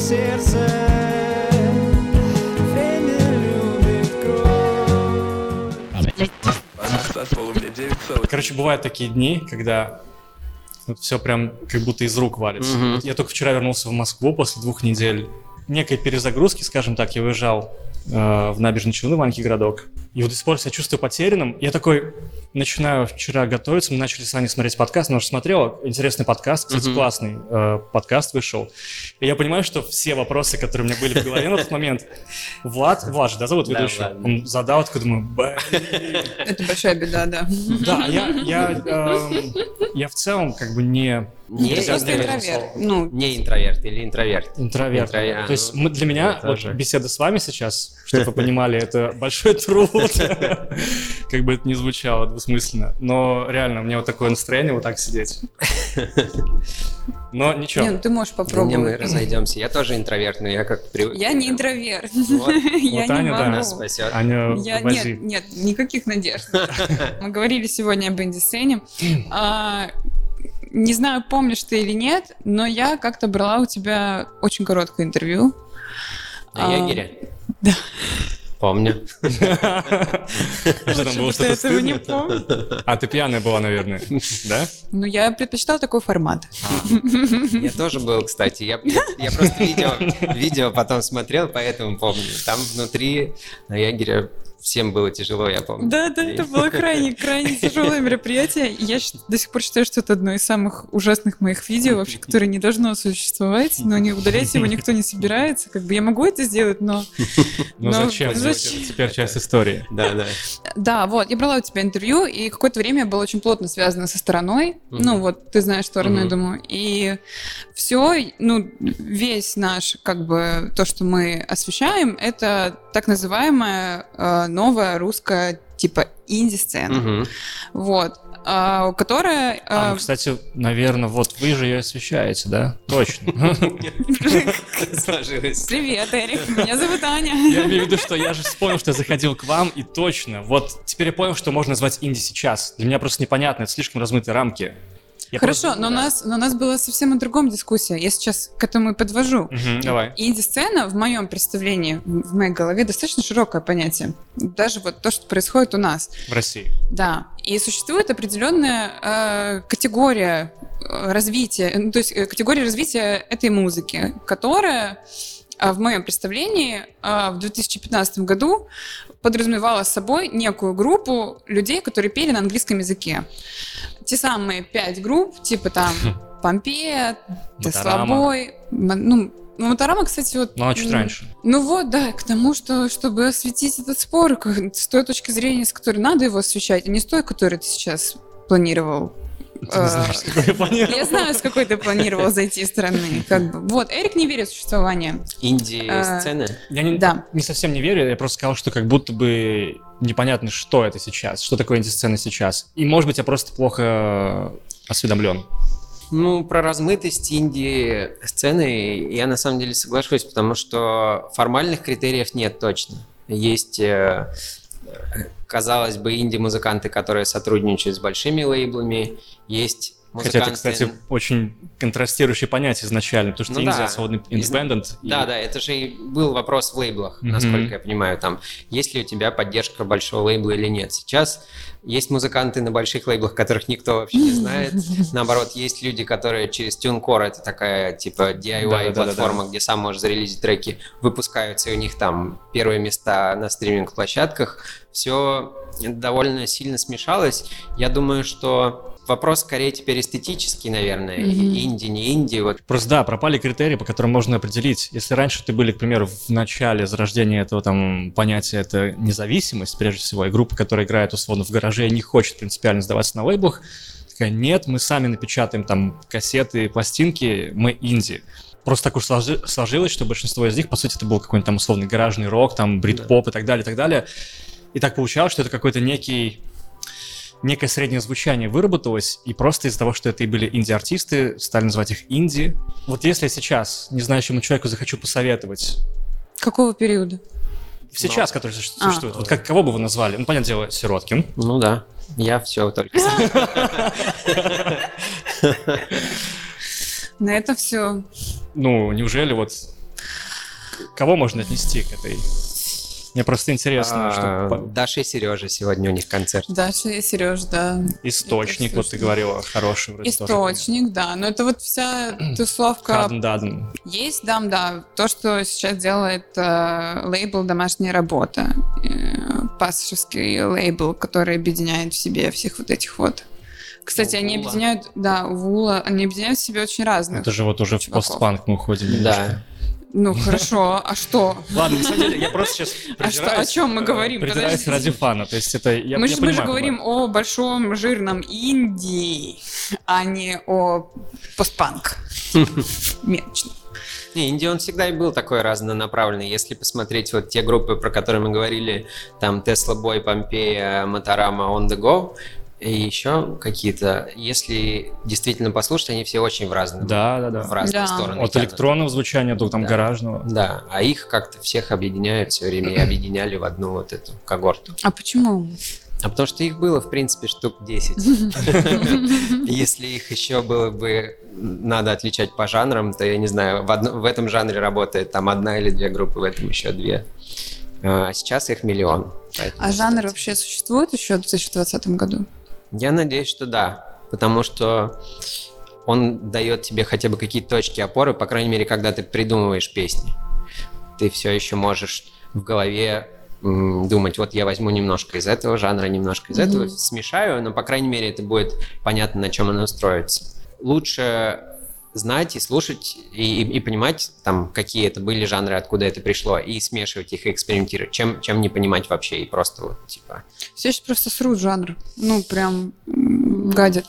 сердце. Короче, бывают такие дни, когда все прям как будто из рук валится. Угу. Я только вчера вернулся в Москву после 2 недель некой перезагрузки, скажем так. Я выезжал в набережный Челы, Ваньки городок. И вот до сих пор себя чувствую потерянным. Я такой начинаю вчера готовиться. Мы начали с Аней смотреть подкаст. Она уже смотрела. Интересный подкаст. Кстати, классный подкаст вышел. И я понимаю, что все вопросы, которые у меня были в голове на тот момент, Влад же, да, зовут ведущего? Он задал, такой, думаю, это большая беда, да. Да, я в целом как бы Не интроверт или интроверт. Интроверт. То есть для меня вот беседа с вами сейчас, чтобы вы понимали, это большой труд. Как бы это ни звучало двусмысленно. Но реально, у меня вот такое настроение вот так сидеть. Но ничего. Не, ну ты можешь попробовать. Мы разойдемся. Я тоже интроверт, но я как привык. Я не интроверт. Вот Аня, да, нас спасет. Аня, вози. Нет, никаких надежд. Мы говорили сегодня об индисцене. Не знаю, помнишь ты или нет, но я как-то брала у тебя очень короткое интервью. На Ягере? Да. Помню. Потому что я этого не помню. А ты пьяная была, наверное, да? Ну, я предпочитала такой формат. Я тоже был, кстати. Я просто видео потом смотрел, поэтому помню. Там внутри на Ягере всем было тяжело, я помню. Да, это было крайне тяжелое мероприятие. Я до сих пор считаю, что это одно из самых ужасных моих видео, вообще, которое не должно существовать, но не удалять его никто не собирается. Как бы я могу это сделать, но... Ну зачем? Теперь часть истории. Да. Да, вот, я брала у тебя интервью, и какое-то время я была очень плотно связана со стороной. Ну вот, ты знаешь сторону, я думаю. И все, ну, весь наш, как бы, то, что мы освещаем, это так называемая новая русская, типа, инди-сцена. Вот. Которая... кстати, наверное, вот вы же ее освещаете, да? Точно. Привет, Эрик. Меня зовут Аня. Я имею в виду, что я же вспомнил, что я заходил к вам, и точно. Вот теперь я понял, что можно назвать инди сейчас. Для меня просто непонятно, это слишком размытые рамки. Хорошо, но у нас была совсем о другом дискуссия. Я сейчас к этому и подвожу. Давай. Инди-сцена, в моем представлении, в моей голове, достаточно широкое понятие. Даже вот то, что происходит у нас. В России. Да. И существует определенная категория развития, то есть категория развития этой музыки, которая, в моем представлении, в 2015 году подразумевала собой некую группу людей, которые пели на английском языке. Те самые 5 групп, типа там Помпея, Тесла Бой, ну, Моторама, кстати, вот... Ну, а чуть раньше. Ну вот, да, к тому, что, чтобы осветить этот спор с той точки зрения, с которой надо его освещать, а не с той, которую ты сейчас планировал. Я знаю, с какой ты планировал зайти стороны. Вот, Эрик не верит в существование инди-сцены. Я не совсем не верю, я просто сказал, что как будто бы непонятно, что это сейчас, что такое инди-сцена сейчас. И, может быть, я просто плохо осведомлен. Ну, про размытость инди-сцены я на самом деле соглашусь, потому что формальных критериев нет точно. Есть... Казалось бы, инди-музыканты, которые сотрудничают с большими лейблами, есть музыканты... Хотя это, кстати, очень контрастирующее понятие изначально, потому что инди свободный индепендент. Да, это же и был вопрос в лейблах, насколько я понимаю, там, есть ли у тебя поддержка большого лейбла или нет. Сейчас есть музыканты на больших лейблах, которых никто вообще не знает. Наоборот, есть люди, которые через TuneCore, это такая типа DIY-платформа, где сам можешь зарелизить треки, выпускаются, и у них там первые места на стриминг-площадках. Все довольно сильно смешалось. Я думаю, что вопрос скорее теперь эстетический, наверное. Инди, не инди. Вот. Просто да, пропали критерии, по которым можно определить. Если раньше ты были, к примеру, в начале зарождения этого там понятия, это независимость, прежде всего, и группа, которая играет условно в гараже и не хочет принципиально сдаваться на лейблах, такая, нет, мы сами напечатаем там кассеты, пластинки, мы инди. Просто так уж сложилось, что большинство из них, по сути, это был какой-нибудь там условный гаражный рок, там брит-поп и так далее, и так далее. И так получалось, что это какое-то некое среднее звучание выработалось, и просто из-за того, что это и были инди-артисты, стали называть их инди. Вот если я сейчас незнающему человеку захочу посоветовать... Какого периода? Сейчас, который существует. Вот как, кого бы вы назвали? Ну, понятное дело, Сироткин. Ну да, я все только... На это все. Ну, неужели вот... Кого можно отнести к этой? Мне просто интересно, что... Даша и Сережа сегодня у них концерт. Даша и Сережа, да. Источник, вот ты говорила, хороший. Источник, да. Но это вот вся тусовка... Хадн-дадн. Есть, да. То, что сейчас делает лейбл «Домашняя работа». Пасшевский лейбл, который объединяет в себе всех вот этих вот. Кстати, они объединяют... Да, Вула. Они объединяют в себе очень разных. Это же вот уже чуваков. В постпанк мы уходим. Да. Ну, хорошо, а что? Ладно, на самом деле, я просто сейчас придираюсь. О чем мы говорим? Придираюсь ради фана, то есть это... Мы же говорим о большом жирном инди, а не о постпанк. Мелочно. Не, инди, он всегда и был такой разнонаправленный. Если посмотреть вот те группы, про которые мы говорили, там Тесла Бой, Помпея, Моторама, On The Go... И еще какие-то, если действительно послушать, они все очень в разные, в разные стороны. От электронного звучания до там гаражного. Да, а их как-то всех объединяют все время и объединяли в одну вот эту когорту. А почему? А потому что их было, в принципе, штук 10. Если их еще было бы надо отличать по жанрам, то я не знаю, в этом жанре работает там одна или две группы, в этом еще две. А сейчас их миллион. А жанр вообще существует еще в 2020 году? Я надеюсь, что да, потому что он дает тебе хотя бы какие-то точки опоры, по крайней мере, когда ты придумываешь песни. Ты все еще можешь в голове думать, вот я возьму немножко из этого жанра, немножко из этого, смешаю, но, по крайней мере, это будет понятно, на чем оно строится. Лучше знать и слушать, и понимать, там, какие это были жанры, откуда это пришло, и смешивать их, и экспериментировать, чем не понимать вообще, и просто вот, типа... Все сейчас просто срут жанр, ну, прям гадят,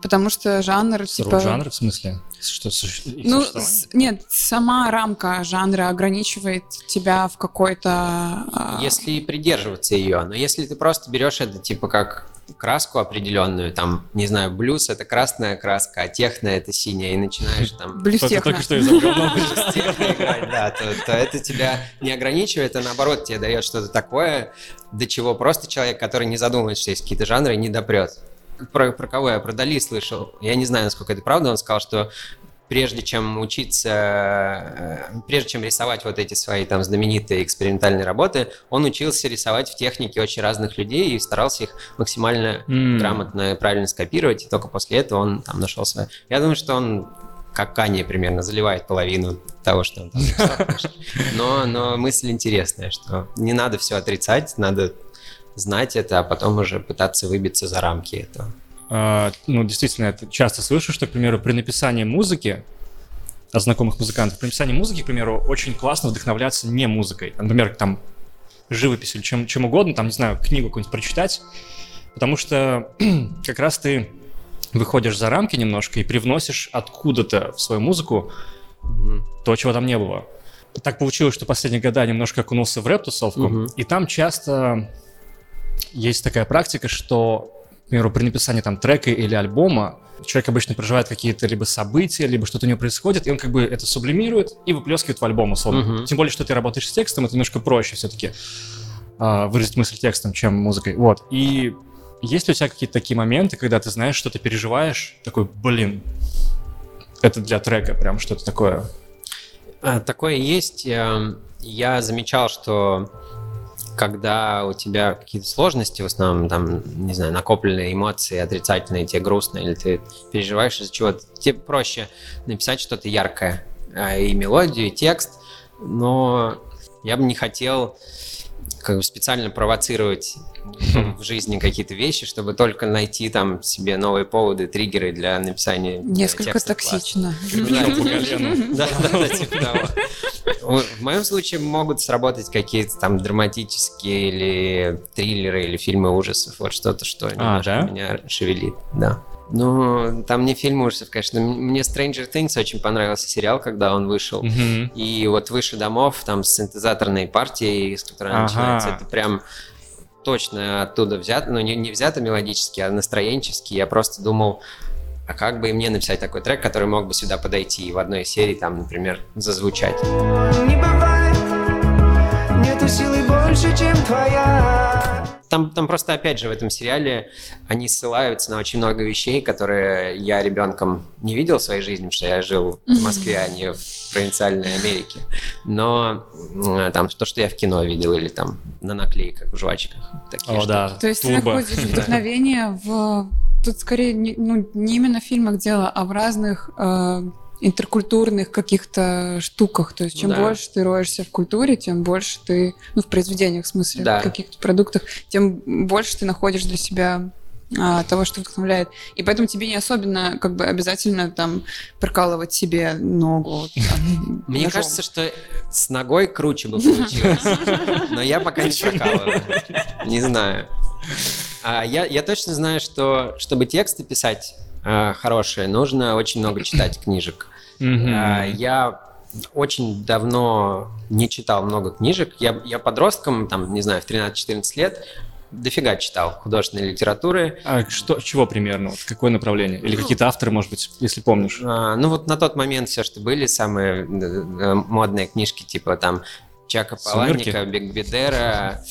потому что жанр, типа... Срут жанр, в смысле? Что, ну, нет, сама рамка жанра ограничивает тебя в какой-то... Если придерживаться ее, но если ты просто берешь это, типа, как... краску определенную, там, не знаю, блюз — это красная краска, а техно — это синяя, и начинаешь там... Блюз-техно. Блюз-техно играть, да, то это тебя не ограничивает, а наоборот тебе дает что-то такое, до чего просто человек, который не задумывается, что есть какие-то жанры, не допрет. Про кого я? Про Дали слышал. Я не знаю, насколько это правда, он сказал, что прежде чем рисовать вот эти свои там знаменитые экспериментальные работы, он учился рисовать в технике очень разных людей и старался их максимально грамотно и правильно скопировать, и только после этого он там нашел свое. Я думаю, что он, как Аня, примерно, заливает половину того, что он там рисовал. Но мысль интересная, что не надо все отрицать, надо знать это, а потом уже пытаться выбиться за рамки этого. Ну, действительно, это часто слышу, что, к примеру, при написании музыки, от знакомых музыкантов, при написании музыки, к примеру, очень классно вдохновляться не музыкой. Например, там, живопись или чем угодно, там, не знаю, книгу какую-нибудь прочитать, потому что как раз ты выходишь за рамки немножко и привносишь откуда-то в свою музыку то, чего там не было. Так получилось, что последние года немножко окунулся в рэп-тусовку, и там часто есть такая практика, что... К примеру, при написании там трека или альбома человек обычно проживает какие-то либо события, либо что-то у него происходит, и он как бы это сублимирует и выплескивает в альбом, условно. Тем более, что ты работаешь с текстом, это немножко проще все-таки выразить мысль текстом, чем музыкой. Вот. И есть ли у тебя какие-то такие моменты, когда ты знаешь, что ты переживаешь, такой, блин, это для трека прям что-то такое? Такое есть. Я замечал, что... когда у тебя какие-то сложности, в основном, там, не знаю, накопленные эмоции отрицательные, тебе грустно, или ты переживаешь из-за чего-то, тебе проще написать что-то яркое, и мелодию, и текст, но я бы не хотел как бы специально провоцировать в жизни какие-то вещи, чтобы только найти там себе новые поводы, триггеры для написания несколько токсично. Да, типа того. В моем случае могут сработать какие-то там драматические или триллеры, или фильмы ужасов, вот что-то, что меня шевелит, да. Ну, там не фильм ужасов, конечно. Мне Stranger Things очень понравился сериал, когда он вышел. И вот «Выше домов», там синтезаторные партии, с которой начинается, это прям точно оттуда взято. Ну, не взято мелодически, а настроенчески. Я просто думал, а как бы и мне написать такой трек, который мог бы сюда подойти и в одной серии, там, например, зазвучать. Не бывает, нету силы боли. больше, чем твоя. Там просто, опять же, в этом сериале они ссылаются на очень много вещей, которые я ребенком не видел в своей жизни, потому что я жил в Москве, а не в провинциальной Америке. Но там то, что я в кино видел, или там на наклейках, в жвачках. Такие да. То есть ты находишь вдохновение в... Тут скорее не именно в фильмах дело, а в разных... интеркультурных каких-то штуках. То есть чем больше ты роешься в культуре, тем больше ты, в произведениях, в смысле, в каких-то продуктах, тем больше ты находишь для себя того, что вдохновляет. И поэтому тебе не особенно обязательно там прокалывать себе ногу. Мне кажется, что с ногой круче бы получилось. Но я пока не прокалываю. Не знаю. Я точно знаю, что чтобы тексты писать хорошие, нужно очень много читать книжек. Я очень давно не читал много книжек. Я подростком, в 13-14 лет дофига читал художественной литературы. А чего примерно? Какое направление? Или какие-то авторы, может быть, если помнишь? На тот момент все, что были, самые модные книжки, типа там Чака Паланика, Бегбедера,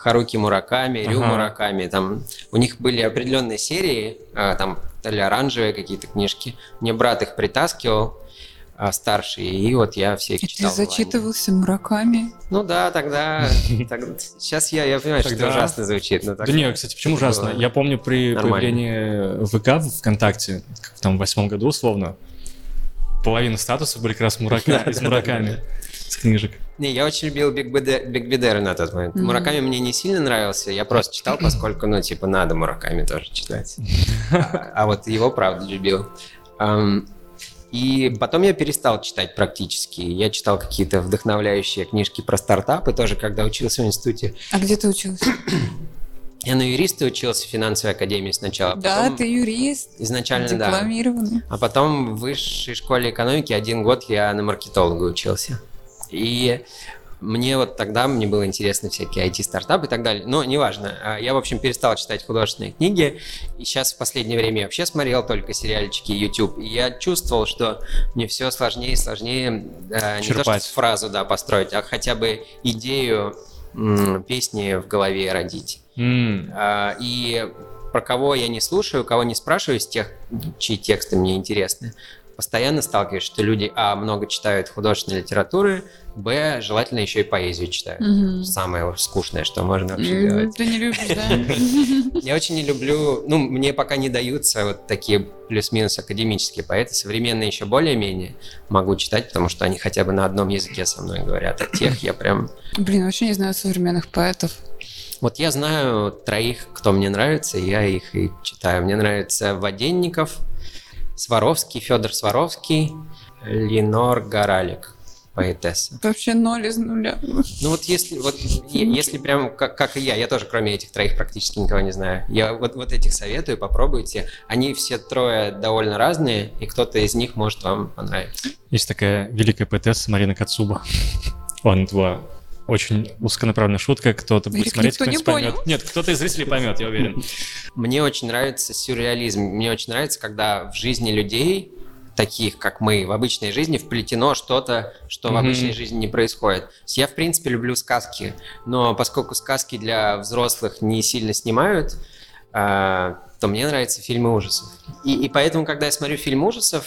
Харуки Мураками, Рю Мураками, там у них были определенные серии, там то ли оранжевые какие-то книжки. Мне брат их притаскивал, старший, и вот я все их читал. Ты зачитывался Мураками? Тогда... Сейчас я понимаю, что это ужасно звучит. Да не, кстати, почему ужасно? Я помню при появлении ВК в ВКонтакте, в 2008 году условно, половина статусов были как раз с Мураками, с книжек. Не, я очень любил Бегбедера на тот момент. Мураками мне не сильно нравился, я просто читал, поскольку, надо Мураками тоже читать. А вот его, правда, любил. И потом я перестал читать практически. Я читал какие-то вдохновляющие книжки про стартапы тоже, когда учился в институте. А где ты учился? Я на юриста учился в финансовой академии сначала. Да, ты юрист. Изначально, дипломированный. А потом в высшей школе экономики 1 год я на маркетолога учился. И мне тогда мне было интересно всякие IT-стартапы и так далее. Но неважно. Я, в общем, перестал читать художественные книги. И сейчас в последнее время я вообще смотрел только сериальчики YouTube. И я чувствовал, что мне все сложнее и сложнее не то, что фразу построить, а хотя бы идею песни в голове родить. И про кого я не слушаю, кого не спрашиваю из тех, чьи тексты мне интересны, постоянно сталкиваюсь, что люди, много читают художественной литературы, б, желательно еще и поэзию читают. Самое скучное, что можно вообще делать. Ты не любишь, да? Я очень не люблю, мне пока не даются вот такие плюс-минус академические поэты, современные еще более-менее могу читать, потому что они хотя бы на одном языке со мной говорят, а тех я прям... Блин, вообще не знаю современных поэтов. Вот я знаю 3, кто мне нравится, я их и читаю. Мне нравится Воденников, Сваровский, Федор Сваровский, Ленор Горалик, поэтесса. Вообще 0 из 0. Если прям как и я тоже кроме этих 3 практически никого не знаю. Я вот этих советую, попробуйте. Они все 3 довольно разные, и кто-то из них может вам понравиться. Есть такая великая поэтесса Марина Кацуба. Он 2. Очень узконаправленная шутка, кто-то будет Эрик, смотреть, кто-то не поймет. Нет, кто-то из зрителей поймет, я уверен. Мне очень нравится сюрреализм. Мне очень нравится, когда в жизни людей, таких как мы, в обычной жизни вплетено что-то, что в обычной жизни не происходит. Я, в принципе, люблю сказки, но поскольку сказки для взрослых не сильно снимают, то мне нравятся фильмы ужасов. И поэтому, когда я смотрю фильм ужасов,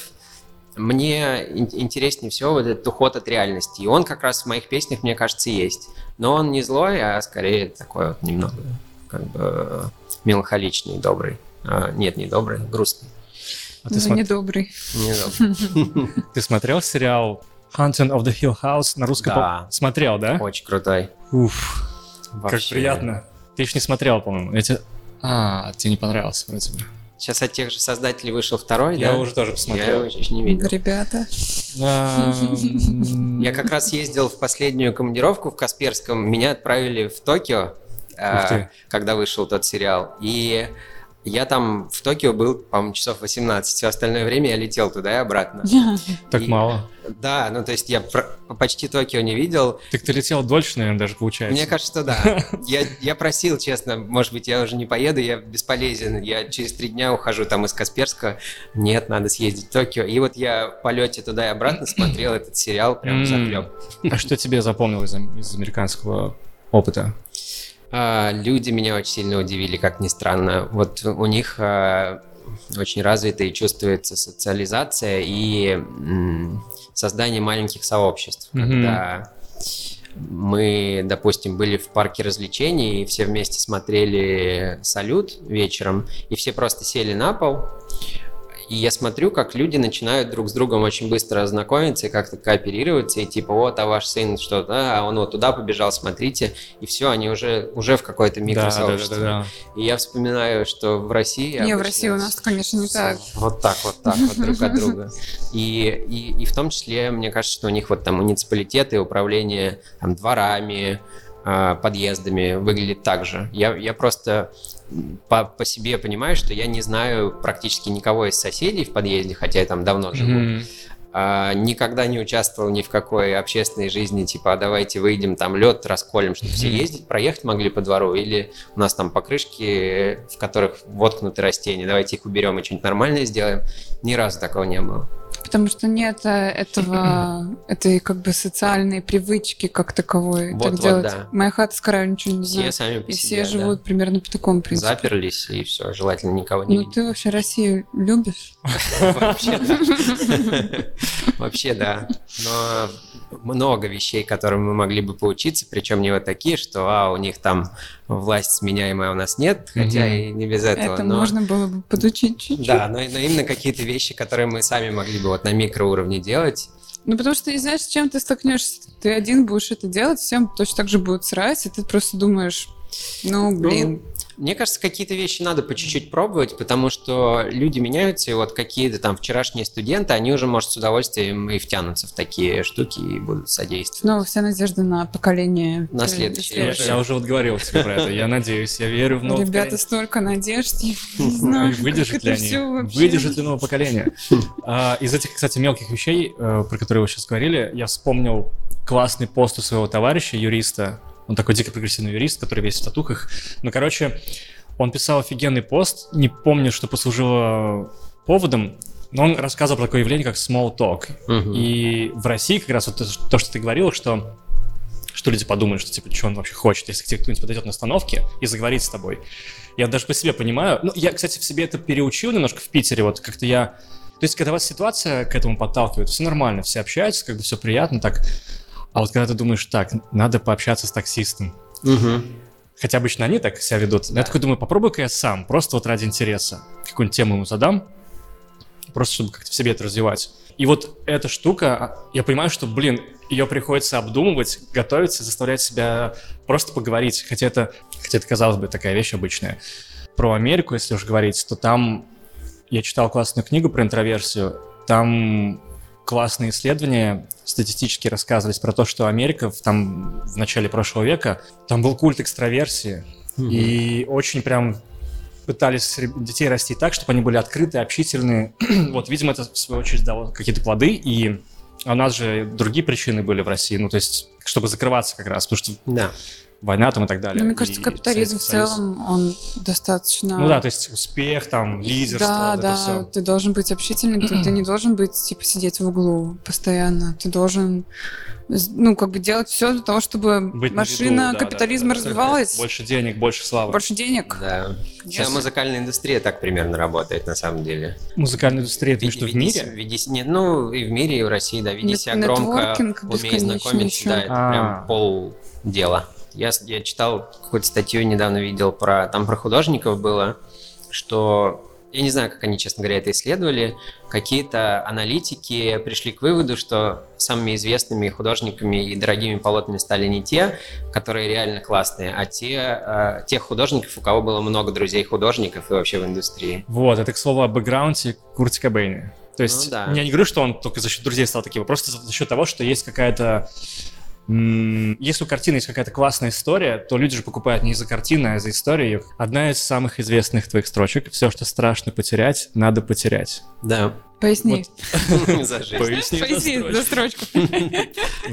мне интереснее всего этот уход от реальности. И он как раз в моих песнях, мне кажется, есть. Но он не злой, а скорее такой немного меланхоличный, добрый. Нет, не добрый, грустный. Недобрый. Ты смотрел сериал «Haunting of the Hill House» на русском? Да. Смотрел, да? Очень крутой. Уф, как приятно. Ты еще не смотрел, по-моему. Тебе не понравился, вроде бы. Сейчас от тех же создателей вышел 2, да? Я уже тоже посмотрел. Я его еще не видел. Ребята. Я как раз ездил в последнюю командировку в Касперском. Меня отправили в Токио, когда вышел тот сериал. И Я там в Токио был, по-моему, часов 18. Все остальное время я летел туда и обратно. Так мало. Да, ну то есть я почти Токио не видел. Так ты летел дольше, наверное, даже получается. Мне кажется, да. Я просил, честно, может быть, я уже не поеду, я бесполезен. Я через 3 дня ухожу там из Касперска. Нет, надо съездить в Токио. И вот я в полете туда и обратно смотрел этот сериал прям захлеб. А что тебе запомнилось из американского опыта? Люди меня очень сильно удивили, как ни странно. Вот у них очень развитая и чувствуется социализация и создание маленьких сообществ. Mm-hmm. Когда мы, допустим, были в парке развлечений и все вместе смотрели салют вечером, и все просто сели на пол. И я смотрю, как люди начинают друг с другом очень быстро знакомиться и как-то кооперироваться, и типа, вот, а ваш сын что-то, а он вот туда побежал, смотрите, и все, они уже в какой-то микросообществе. Да. И я вспоминаю, что в России... Не, в России у нас, конечно, не так. Вот так, друг от друга. И в том числе, мне кажется, что у них вот там муниципалитеты, управление там дворами, подъездами выглядит так же. Я просто... По себе понимаю, что я не знаю практически никого из соседей в подъезде, хотя я там давно живу. Mm-hmm. Никогда не участвовал ни в какой общественной жизни, типа, а давайте выйдем там лед расколем, чтобы все ездить, проехать могли по двору, или у нас там покрышки, в которых воткнуты растения, давайте их уберем и что-нибудь нормальное сделаем. Ни разу такого не было. Потому что нет этой как бы социальной привычки как таковой. Вот, так делать. Да. Моя хата с краю ничего не знает. Все живут примерно по такому принципу. Заперлись, и все, желательно никого не видеть. Ну ты вообще Россию любишь? Вообще, да. Но много вещей, которым мы могли бы поучиться, причем не вот такие, что у них там власть сменяемая, у нас нет, хотя и не без этого. Это можно было бы подучить чуть-чуть. Да, но именно какие-то вещи, которые мы сами могли бы вот на микроуровне делать. Ну, потому что ты не знаешь, с чем ты столкнешься. Ты один будешь это делать, всем точно так же будут срать, и ты просто думаешь, ну, блин. Мне кажется, какие-то вещи надо по чуть-чуть пробовать, потому что люди меняются, и вот какие-то там вчерашние студенты, они уже, может, с удовольствием и втянутся в такие штуки и будут содействовать. Ну, вся надежда на поколение. На следующее. Я уже вот говорил тебе про это, я надеюсь, я верю в новое поколение. Ребята, столько надежд, я не знаю, выдержат ли они, выдержат ли новое поколение. Из этих, кстати, мелких вещей, про которые вы сейчас говорили, я вспомнил классный пост у своего товарища, юриста. Он такой дико прогрессивный юрист, который весь в татухах. Ну, короче, он писал офигенный пост. Не помню, что послужило поводом, но он рассказывал про такое явление, как small talk. Uh-huh. И в России как раз вот то, что ты говорил, что люди подумают, что, типа, что он вообще хочет, если к тебе кто-нибудь подойдет на остановке и заговорит с тобой. Я даже по себе понимаю. Ну, я, кстати, в себе это переучил немножко в Питере. Вот как-то я... То есть, когда вас ситуация к этому подталкивает, все нормально, все общаются, как бы все приятно, так... А вот когда ты думаешь, так, надо пообщаться с таксистом. Угу. Хотя обычно они так себя ведут. Да. Я такой думаю, попробуй-ка я сам, просто вот ради интереса. Какую-нибудь тему ему задам, просто чтобы как-то в себе это развивать. И вот эта штука, я понимаю, что, блин, ее приходится обдумывать, готовиться, заставлять себя просто поговорить. Хотя это, казалось бы, такая вещь обычная. Про Америку, если уж говорить, то там... Я читал классную книгу про интроверсию. Там... Классные исследования статистически рассказывались про то, что Америка там, в начале прошлого века, там был культ экстраверсии, и очень прям пытались детей расти так, чтобы они были открыты, общительные. Вот, видимо, это, в свою очередь, дало какие-то плоды, и у нас же другие причины были в России, ну, то есть, чтобы закрываться как раз, потому что... Да. Война там и так далее. Ну, мне кажется, капитализм в целом, он достаточно... Ну да, то есть успех, там, лидерство. Да, да, все. Ты должен быть общительным, ты не должен быть, типа, сидеть в углу постоянно. Ты должен, ну, как бы делать все для того, чтобы машина капитализма развивалась. Больше денег, больше славы. Больше денег. Да. Вся музыкальная индустрия так примерно работает, на самом деле. Музыкальная индустрия, ты что, в мире? Ну, и в мире, и в России, да, види себя громко, умей знакомиться, да, это прям полдела. Я читал какую-то статью, недавно видел, про художников было, что, я не знаю, как они, честно говоря, это исследовали, какие-то аналитики пришли к выводу, что самыми известными художниками и дорогими полотнами стали не те, которые реально классные, а тех художников, у кого было много друзей-художников и вообще в индустрии. Вот, это, к слову, о бэкграунде Курта Кобейна. То есть, я не говорю, что он только за счет друзей стал таким, а просто за счет того, что есть какая-то Если у картины есть какая-то классная история, то люди же покупают не из-за картины, а из-за истории. Одна из самых известных твоих строчек: «Все, что страшно потерять, надо потерять». Да. Поясни. Поясни за строчку.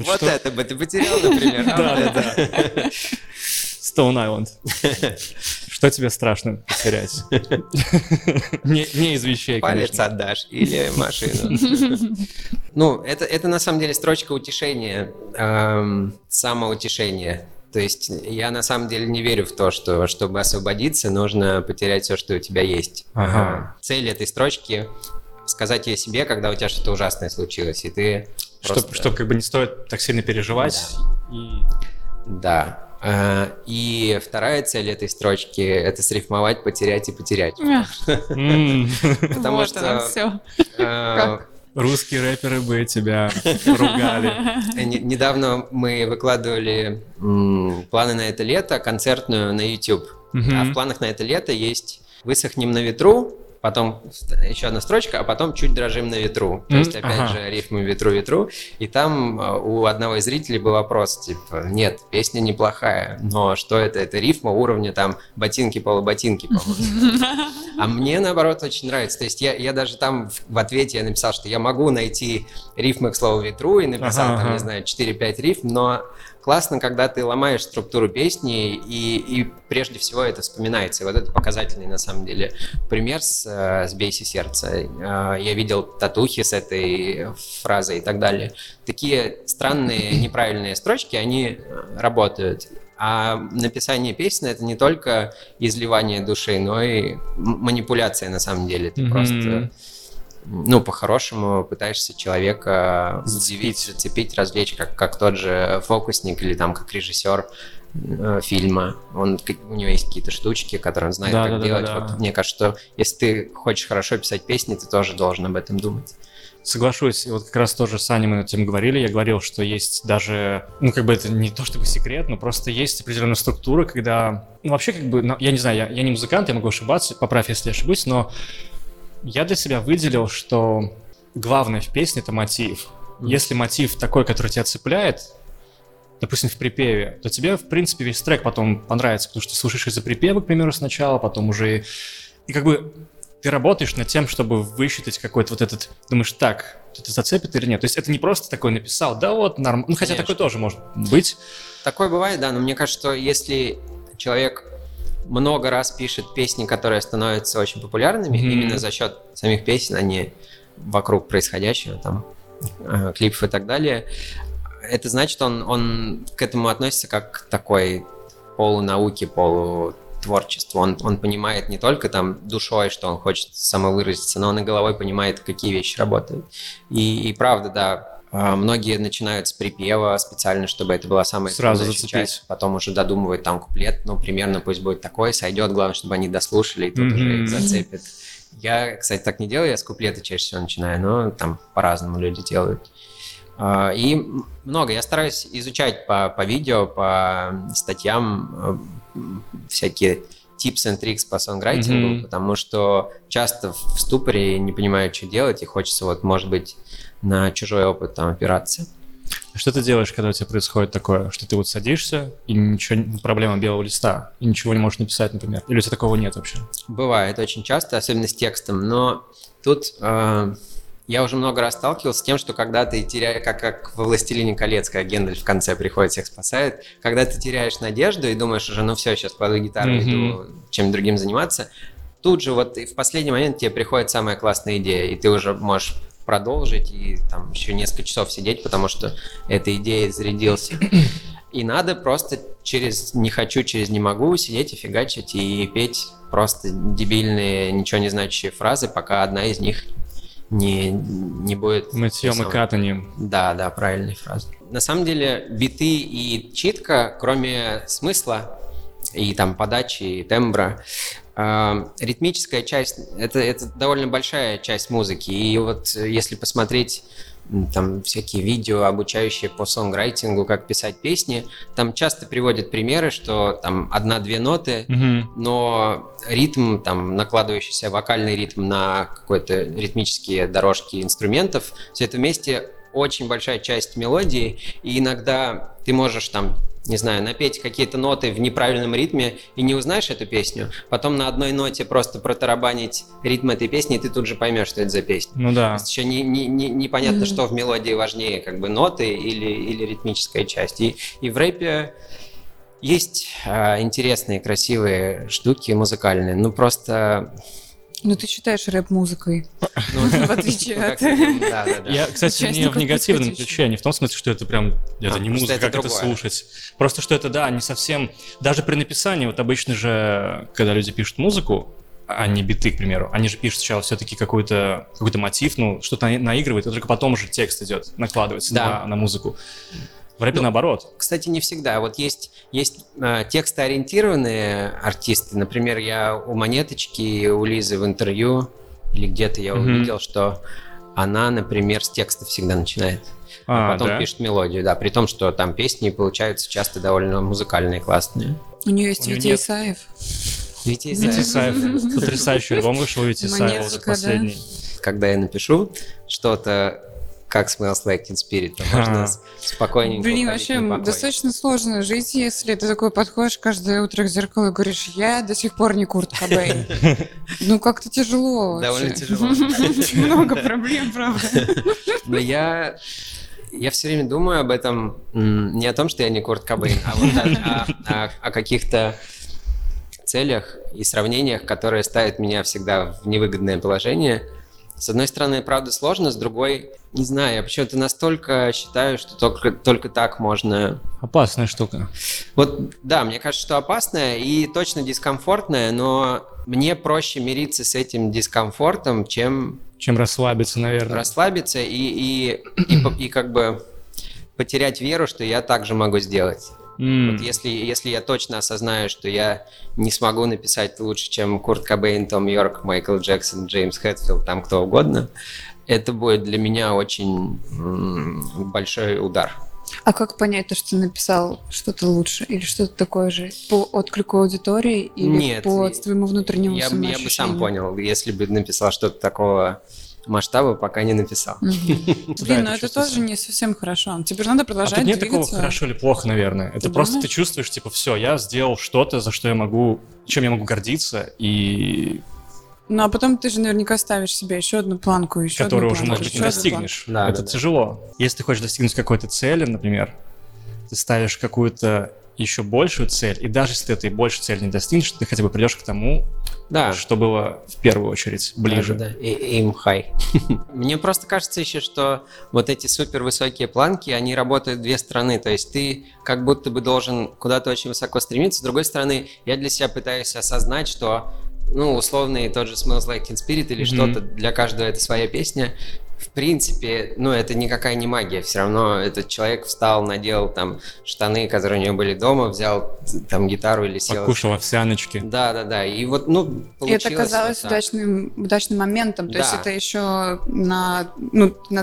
Вот это бы ты потерял, например. Да-да-да. Stone Island. Что тебе страшно потерять? Не из вещей, конечно. Палец отдашь или машину. Ну, это на самом деле строчка утешения, самоутешения. То есть я на самом деле не верю в то, что чтобы освободиться, нужно потерять все, что у тебя есть. Ага. Цель этой строчки — сказать ей себе, когда у тебя что-то ужасное случилось, и ты просто... Что как бы не стоит так сильно переживать. Да. И вторая цель этой строчки — это срифмовать, потерять и потерять. Потому что русские рэперы бы тебя ругали. Недавно мы выкладывали планы на это лето, концертную на YouTube. А в планах на это лето есть «Высохнем на ветру», потом еще одна строчка, а потом «Чуть дрожим на ветру». То есть, опять же, рифмы «ветру-ветру». И там у одного из зрителей был вопрос, типа, нет, песня неплохая, но что это? Это рифма уровня там ботинки-полуботинки, по-моему. А мне, наоборот, очень нравится. То есть, я даже там в ответе я написал, что я могу найти рифмы к слову «ветру», и написал там, не знаю, 4-5 рифм, но... Классно, когда ты ломаешь структуру песни, и прежде всего это вспоминается. И вот это показательный, на самом деле, пример с «Бейся сердце». Я видел татухи с этой фразой и так далее. Такие странные, неправильные строчки, они работают. А написание песни — это не только изливание души, но и манипуляция, на самом деле. Ты просто... Ну, по-хорошему, пытаешься человека удивить, зацепить, развлечь, как тот же фокусник или там как режиссер фильма. У него есть какие-то штучки, которые он знает, как делать. Вот, мне кажется, что если ты хочешь хорошо писать песни, ты тоже должен об этом думать. Соглашусь, вот как раз тоже с Аней мы над этим говорили, я говорил, что есть даже, ну как бы это не то чтобы секрет, но просто есть определенная структура, когда, ну вообще как бы, я не знаю, я не музыкант, я могу ошибаться, поправь, если я ошибусь, но... Я для себя выделил, что главное в песне — это мотив. Если мотив такой, который тебя цепляет, допустим, в припеве, то тебе, в принципе, весь трек потом понравится, потому что ты слушаешь из-за припева, к примеру, сначала, потом уже... И как бы ты работаешь над тем, чтобы высчитать какой-то вот этот... Думаешь, так, это зацепит или нет? То есть это не просто такой написал, да вот, нормально... Ну, хотя такой тоже может быть. Такое бывает, да, но мне кажется, что если человек... много раз пишет песни, которые становятся очень популярными, именно за счет самих песен, а не вокруг происходящего, там, клипов и так далее. Это значит, он к этому относится как к такой полунауке, полутворчеству. Он понимает не только там душой, что он хочет самовыразиться, но он и головой понимает, какие вещи работают. И правда, да, многие начинают с припева специально, чтобы это была самая следующая часть. Потом уже додумывают там куплет. Ну, примерно пусть будет такой, сойдет. Главное, чтобы они дослушали, и тут уже их зацепит. Я, кстати, так не делаю. Я с куплета чаще всего начинаю, но там по-разному люди делают. И много. Я стараюсь изучать по видео, по статьям всякие... tips and tricks по сонграйтингу, потому что часто в ступоре не понимаю, что делать, и хочется, вот, может быть, на чужой опыт там опираться. Что ты делаешь, когда у тебя происходит такое, что ты вот садишься, и ничего, проблема белого листа, и ничего не можешь написать, например? Или у тебя такого нет вообще? Бывает очень часто, особенно с текстом, но тут... Я уже много раз сталкивался с тем, что когда ты теряешь, как во «Властелине колец», когда Гендальф в конце приходит, всех спасает, когда ты теряешь надежду и думаешь уже, ну все, сейчас кладу гитару, иду чем-то другим заниматься, тут же вот и в последний момент тебе приходит самая классная идея, и ты уже можешь продолжить и там еще несколько часов сидеть, потому что этой идеей зарядился. И надо просто через «не хочу», через «не могу» сидеть и фигачить и петь просто дебильные, ничего не значащие фразы, пока одна из них... Не будет... Мытьем и катанием. Да, правильная фраза. На самом деле биты и читка, кроме смысла и там подачи, и тембра, ритмическая часть — это довольно большая часть музыки. И вот если посмотреть там всякие видео, обучающие по сонграйтингу, как писать песни, там часто приводят примеры, что там одна-две ноты, но ритм, там накладывающийся вокальный ритм на какие-то ритмические дорожки инструментов, все это вместе очень большая часть мелодии, и иногда ты можешь там, не знаю, напеть какие-то ноты в неправильном ритме и не узнаешь эту песню, потом на одной ноте просто протарабанить ритм этой песни, и ты тут же поймешь, что это за песня. Ну да. Еще непонятно, что в мелодии важнее, как бы ноты или ритмическая часть. И в рэпе есть интересные, красивые штуки музыкальные, ну просто... Ну, ты считаешь рэп-музыкой, в отличие от... Я, кстати, не в негативном ключе, не в том смысле, что это прям... Это не музыка, как это слушать. Просто, что это, да, не совсем... Даже при написании, вот обычно же, когда люди пишут музыку, а не биты, к примеру, они же пишут сначала все-таки какой-то мотив, ну, что-то наигрывает, и только потом же текст идет, накладывается на музыку. В рэпе наоборот. Кстати, не всегда. Вот есть текстоориентированные артисты. Например, я у Монеточки и у Лизы в интервью или где-то я увидел, что она, например, с текста всегда начинает. А потом пишет мелодию, да. При том, что там песни получаются часто довольно музыкальные, классные. У нее есть Витя Исаев. Витя Исаев. Потрясающий альбом вышел у Вити Исаева уже последний. Когда я напишу что-то... Как Smells Like Teen Spirit, можно спокойненько... Блин, вообще достаточно сложно жить, если ты такой подходишь каждое утро к зеркалу и говоришь, я до сих пор не Курт Кобейн. Ну, как-то тяжело вообще. Довольно тяжело. Много проблем, правда. Но я все время думаю об этом, не о том, что я не Курт Кобейн, а вот о каких-то целях и сравнениях, которые ставят меня всегда в невыгодное положение. С одной стороны, правда, сложно, с другой, не знаю, я почему-то настолько считаю, что только так можно... Опасная штука. Вот, да, мне кажется, что опасная и точно дискомфортная, но мне проще мириться с этим дискомфортом, чем расслабиться, наверное. Расслабиться и как бы потерять веру, что я так же могу сделать. Вот если я точно осознаю, что я не смогу написать лучше, чем Курт Кобейн, Том Йорк, Майкл Джексон, Джеймс Хэтфилд, там кто угодно, это будет для меня очень большой удар. А как понять то, что ты написал что-то лучше или что-то такое же? По отклику аудитории или по твоему внутреннему самоощущению? Я бы сам понял, если бы написал что-то такого... масштабы пока не написал. Блин, но это тоже не совсем хорошо. Теперь надо продолжать двигаться. А тут нет такого хорошо или плохо, наверное. Это просто ты чувствуешь, типа, все, я сделал что-то, за что я могу, чем я могу гордиться, и... Ну, а потом ты же наверняка ставишь себе еще одну планку, еще одну планку. Которую уже, может быть, не достигнешь. Это тяжело. Если ты хочешь достигнуть какой-то цели, например, ты ставишь какую-то еще большую цель, и даже если ты этой большей цели не достигнешь, ты хотя бы придешь к тому, что было в первую очередь ближе. Да, aim high. Мне просто кажется еще, что вот эти супервысокие планки, они работают две стороны, то есть ты как будто бы должен куда-то очень высоко стремиться, с другой стороны, я для себя пытаюсь осознать, что, ну, условный тот же Smells Like Teen Spirit или что-то, для каждого это своя песня. В принципе, ну, это никакая не магия. Все равно этот человек встал, надел там штаны, которые у него были дома, взял там гитару или сел. Покушал овсяночки. Да. И вот, ну, получилось. Это оказалось вот удачным моментом. То есть это еще надо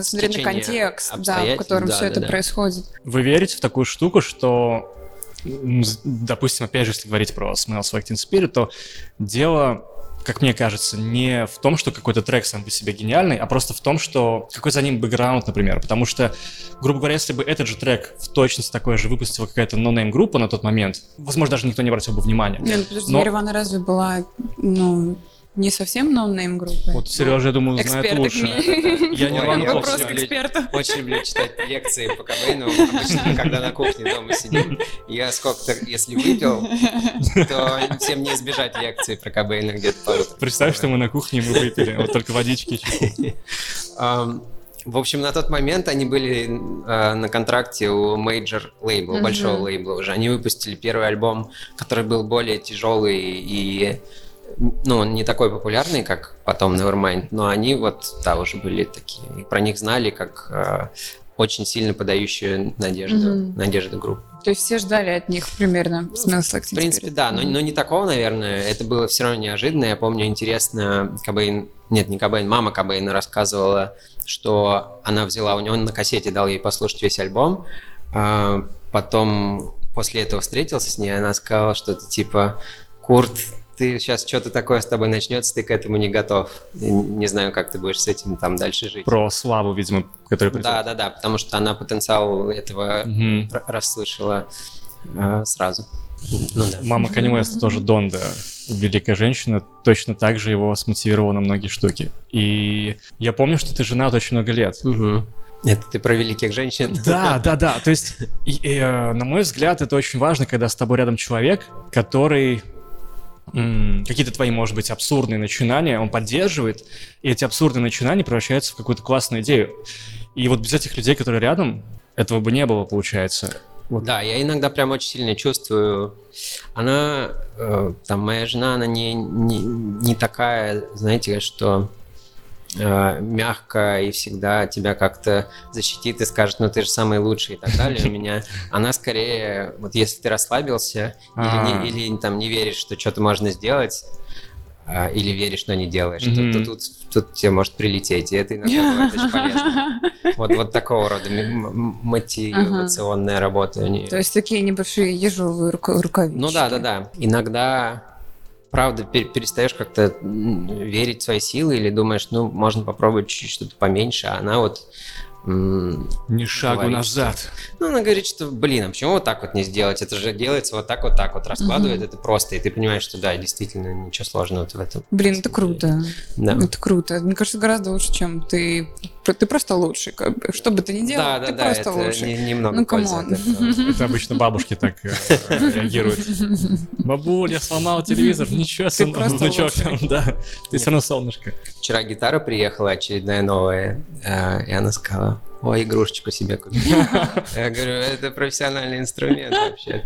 смотреть на контекст, в котором все это происходит. Вы верите в такую штуку, что, допустим, опять же, если говорить про Smells Like Teen Spirit, то дело... как мне кажется, не в том, что какой-то трек сам по себе гениальный, а просто в том, что какой за ним бэкграунд, например. Потому что, грубо говоря, если бы этот же трек в точности такой же выпустила какая-то no-name-группа на тот момент, возможно, даже никто не обратил бы внимания. Нет, подожди, Нирвана разве была, не совсем no-name группы? Вот Сережа, я думаю, знает лучше. Я Нирвану плохо знаю. Очень люблю читать лекции по Кобейну, обычно, когда на кухне дома сидим. Я сколько-то, если выпил, то всем не избежать лекции про Кобейна где-то пару. Представь, что мы на кухне выпили, вот только водички. В общем, на тот момент они были на контракте у мейджор лейбла, большого лейбла уже. Они выпустили первый альбом, который был более тяжелый и... Ну, он не такой популярный, как потом Nevermind, но они уже были такие. И про них знали, как очень сильно подающую надежду группу. То есть все ждали от них примерно Smells Like Teen Spirit. В принципе, да, но не такого, наверное. Это было все равно неожиданно. Я помню, интересно, мама Кобейна рассказывала, что она взяла у него, он на кассете дал ей послушать весь альбом, потом после этого встретился с ней, она сказала что-то типа, Курт, ты сейчас что-то такое с тобой начнется, ты к этому не готов. Я не знаю, как ты будешь с этим там дальше жить. Про славу, видимо, которая придет. Да, потому что она потенциал этого расслышала сразу. Ну, да. Мама Канье Уэста тоже Донда, великая женщина, точно так же его смотивировала на многие штуки. И я помню, что ты женат очень много лет. Угу. Это ты про великих женщин? Да. То есть, на мой взгляд, это очень важно, когда с тобой рядом человек, который какие-то твои, может быть, абсурдные начинания он поддерживает, и эти абсурдные начинания превращаются в какую-то классную идею. И вот без этих людей, которые рядом, этого бы не было, получается. Вот. Да, я иногда прям очень сильно чувствую. Она, там, моя жена, она не такая, знаете, что мягко и всегда тебя как-то защитит и скажет, ну ты же самый лучший и так далее. У меня она скорее, вот если ты расслабился или там не веришь, что что-то можно сделать, или веришь, но не делаешь, то тут тебе может прилететь, и это иногда бывает очень полезно. Вот такого рода мотивационная работа. То есть такие небольшие ежовые рукавички. Ну да. Иногда, правда, перестаешь как-то верить в свои силы или думаешь, ну, можно попробовать чуть-чуть что-то поменьше, а она вот... Ни шагу говорит, назад. Она говорит, что, а почему вот так вот не сделать? Это же делается вот так вот, раскладывает это просто. И ты понимаешь, что да, действительно, ничего сложного в этом. Это круто. Да. Это круто. Мне кажется, гораздо лучше, чем ты... Ты просто лучший, как бы. Что бы ты ни делал, ты просто лучший. Немного пользы. Это обычно бабушки так реагируют. Бабуль, я сломал телевизор. Ничего, сыночок. Ты все равно солнышко. Вчера гитара приехала очередная новая, и она сказала: ой, игрушечку себе купил. Я говорю, это профессиональный инструмент вообще.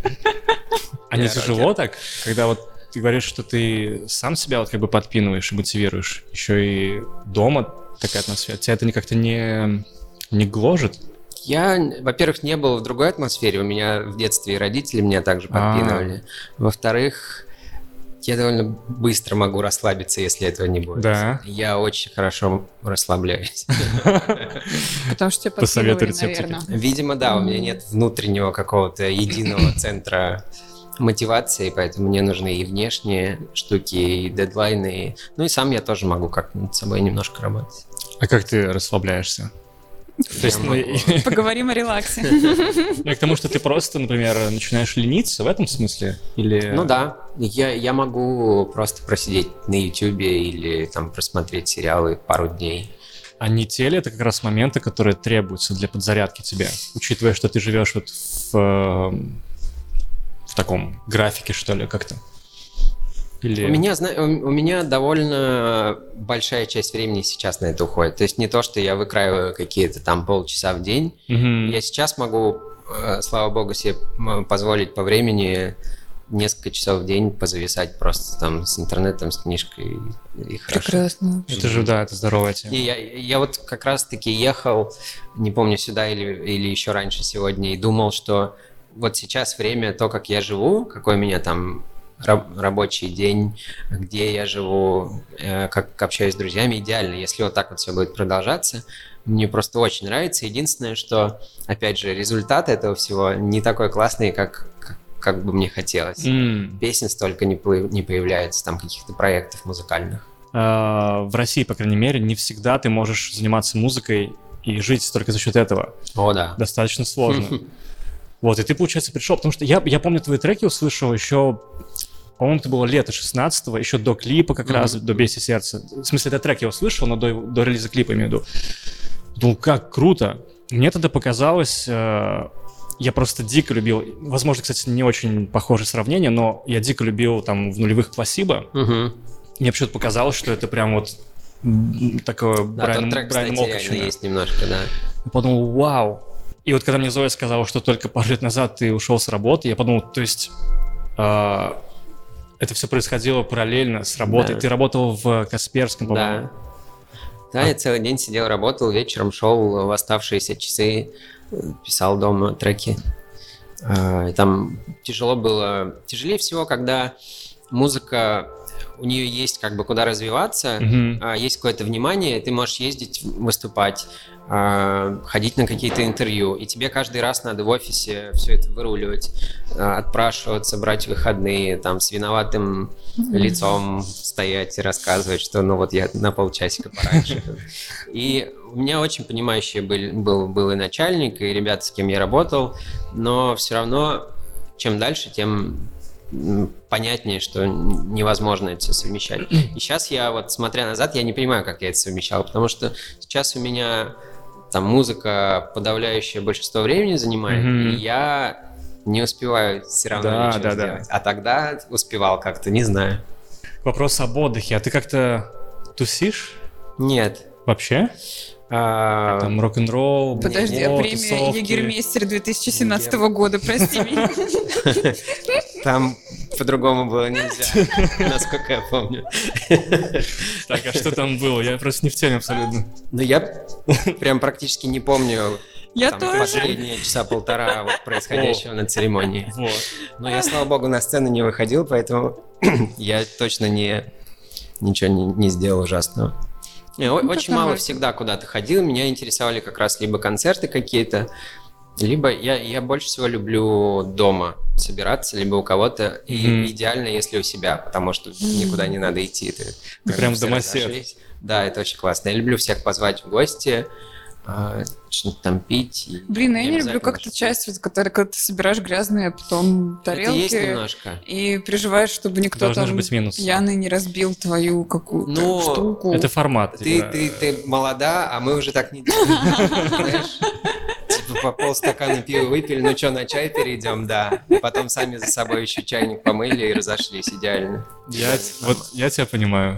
А не тяжело так, когда вот ты говоришь, что ты сам себя вот как бы подпинываешь и мотивируешь, еще и дома такая атмосфера. Тебя это как-то не гложет? Я, во-первых, не был в другой атмосфере. У меня в детстве и родители меня также подпинывали. Во-вторых, я довольно быстро могу расслабиться, если этого не будет. Да. Я очень хорошо расслабляюсь. Потому что тебя подпинывали, наверное. Видимо, да. У меня нет внутреннего какого-то единого центра мотивации, поэтому мне нужны и внешние штуки, и дедлайны. Ну и сам я тоже могу как-то над собой немножко работать. А как ты расслабляешься? Поговорим о релаксе. К тому, что ты просто, например, начинаешь лениться в этом смысле? Ну да, я могу просто просидеть на ютюбе или там просмотреть сериалы пару дней. А не те ли это как раз моменты, которые требуются для подзарядки тебя? Учитывая, что ты живешь вот в таком графике, что ли, как-то? Или... У меня довольно большая часть времени сейчас на это уходит. То есть не то, что я выкраиваю какие-то там полчаса в день. Я сейчас могу, слава богу, себе позволить по времени несколько часов в день позависать просто там с интернетом, с книжкой и хорошо. Прекрасно. Это же, да, это здоровая тема. И я вот как раз-таки ехал, не помню, сюда или еще раньше сегодня, и думал, что вот сейчас время, то, как я живу, какой у меня там рабочий день, где я живу, как общаюсь с друзьями, идеально. Если вот так вот все будет продолжаться, мне просто очень нравится. Единственное, что, опять же, результат этого всего не такой классный, как бы мне хотелось. Песен столько не появляется, там каких-то проектов музыкальных. В России, по крайней мере, не всегда ты можешь заниматься музыкой и жить только за счет этого. О, да. Достаточно сложно. Вот, и ты, получается, пришел, потому что я помню, твои треки услышал еще, по-моему, это было лето 16-го, еще до клипа как раз, до «Бейся сердце». В смысле, этот трек я услышал, но до релиза клипа, имею в виду. Думал, как круто. Мне тогда показалось, я просто дико любил, возможно, кстати, не очень похожее сравнение, но я дико любил там в нулевых «Пласибо». Мне почему-то показалось, что это прям вот такое Брайан Молкачу. Есть немножко, да. Я подумал, вау. И вот когда мне Зоя сказала, что только пару лет назад ты ушел с работы, я подумал, то есть это все происходило параллельно с работой. Да. Ты работал в Касперском, по-моему. Да, я целый день сидел, работал, вечером шел в оставшиеся часы, писал дома треки. И там тяжелее всего, когда музыка у нее есть как бы куда развиваться, mm-hmm. есть какое-то внимание, ты можешь ездить, выступать, ходить на какие-то интервью, и тебе каждый раз надо в офисе все это выруливать, отпрашиваться, брать выходные, там, с виноватым mm-hmm. лицом стоять и рассказывать, что ну вот я на полчасика пораньше. И у меня очень понимающий был и начальник, и ребята, с кем я работал, но все равно, чем дальше, тем понятнее, что невозможно это все совмещать. И сейчас я вот, смотря назад, я не понимаю, как я это совмещал, потому что сейчас у меня там музыка подавляющее большинство времени занимает, mm-hmm. и я не успеваю все равно ничего сделать. Да. А тогда успевал как-то, не знаю. Вопрос об отдыхе. А ты как-то тусишь? Нет. Вообще? Там рок-н-ролл, подожди, а премия Ягермейстер 2017 года, прости меня. Там по-другому было нельзя, насколько я помню. Так, а что там было? Я просто не в теме абсолютно. Ну, я прям практически не помню. Я тоже. Последние часа полтора происходящего на церемонии. Но я, слава богу, на сцену не выходил, поэтому я точно ничего не сделал ужасного. Очень мало всегда куда-то ходил. Меня интересовали как раз либо концерты какие-то, либо я больше всего люблю дома собираться, либо у кого-то. И идеально, если у себя, потому что никуда не надо идти. Ты прям домосед. Да, это очень классно. Я люблю всех позвать в гости, что-нибудь там пить. Блин, я не люблю как-то часть, когда ты собираешь грязные потом тарелки. Это есть немножко. И переживаешь, чтобы никто пьяный не разбил твою какую-то штуку. Это формат. Ты молода, а мы уже так не делаем. Типа по полстакана пива выпили, ну что, на чай перейдем, да. Потом сами за собой еще чайник помыли и разошлись идеально. Я тебя понимаю.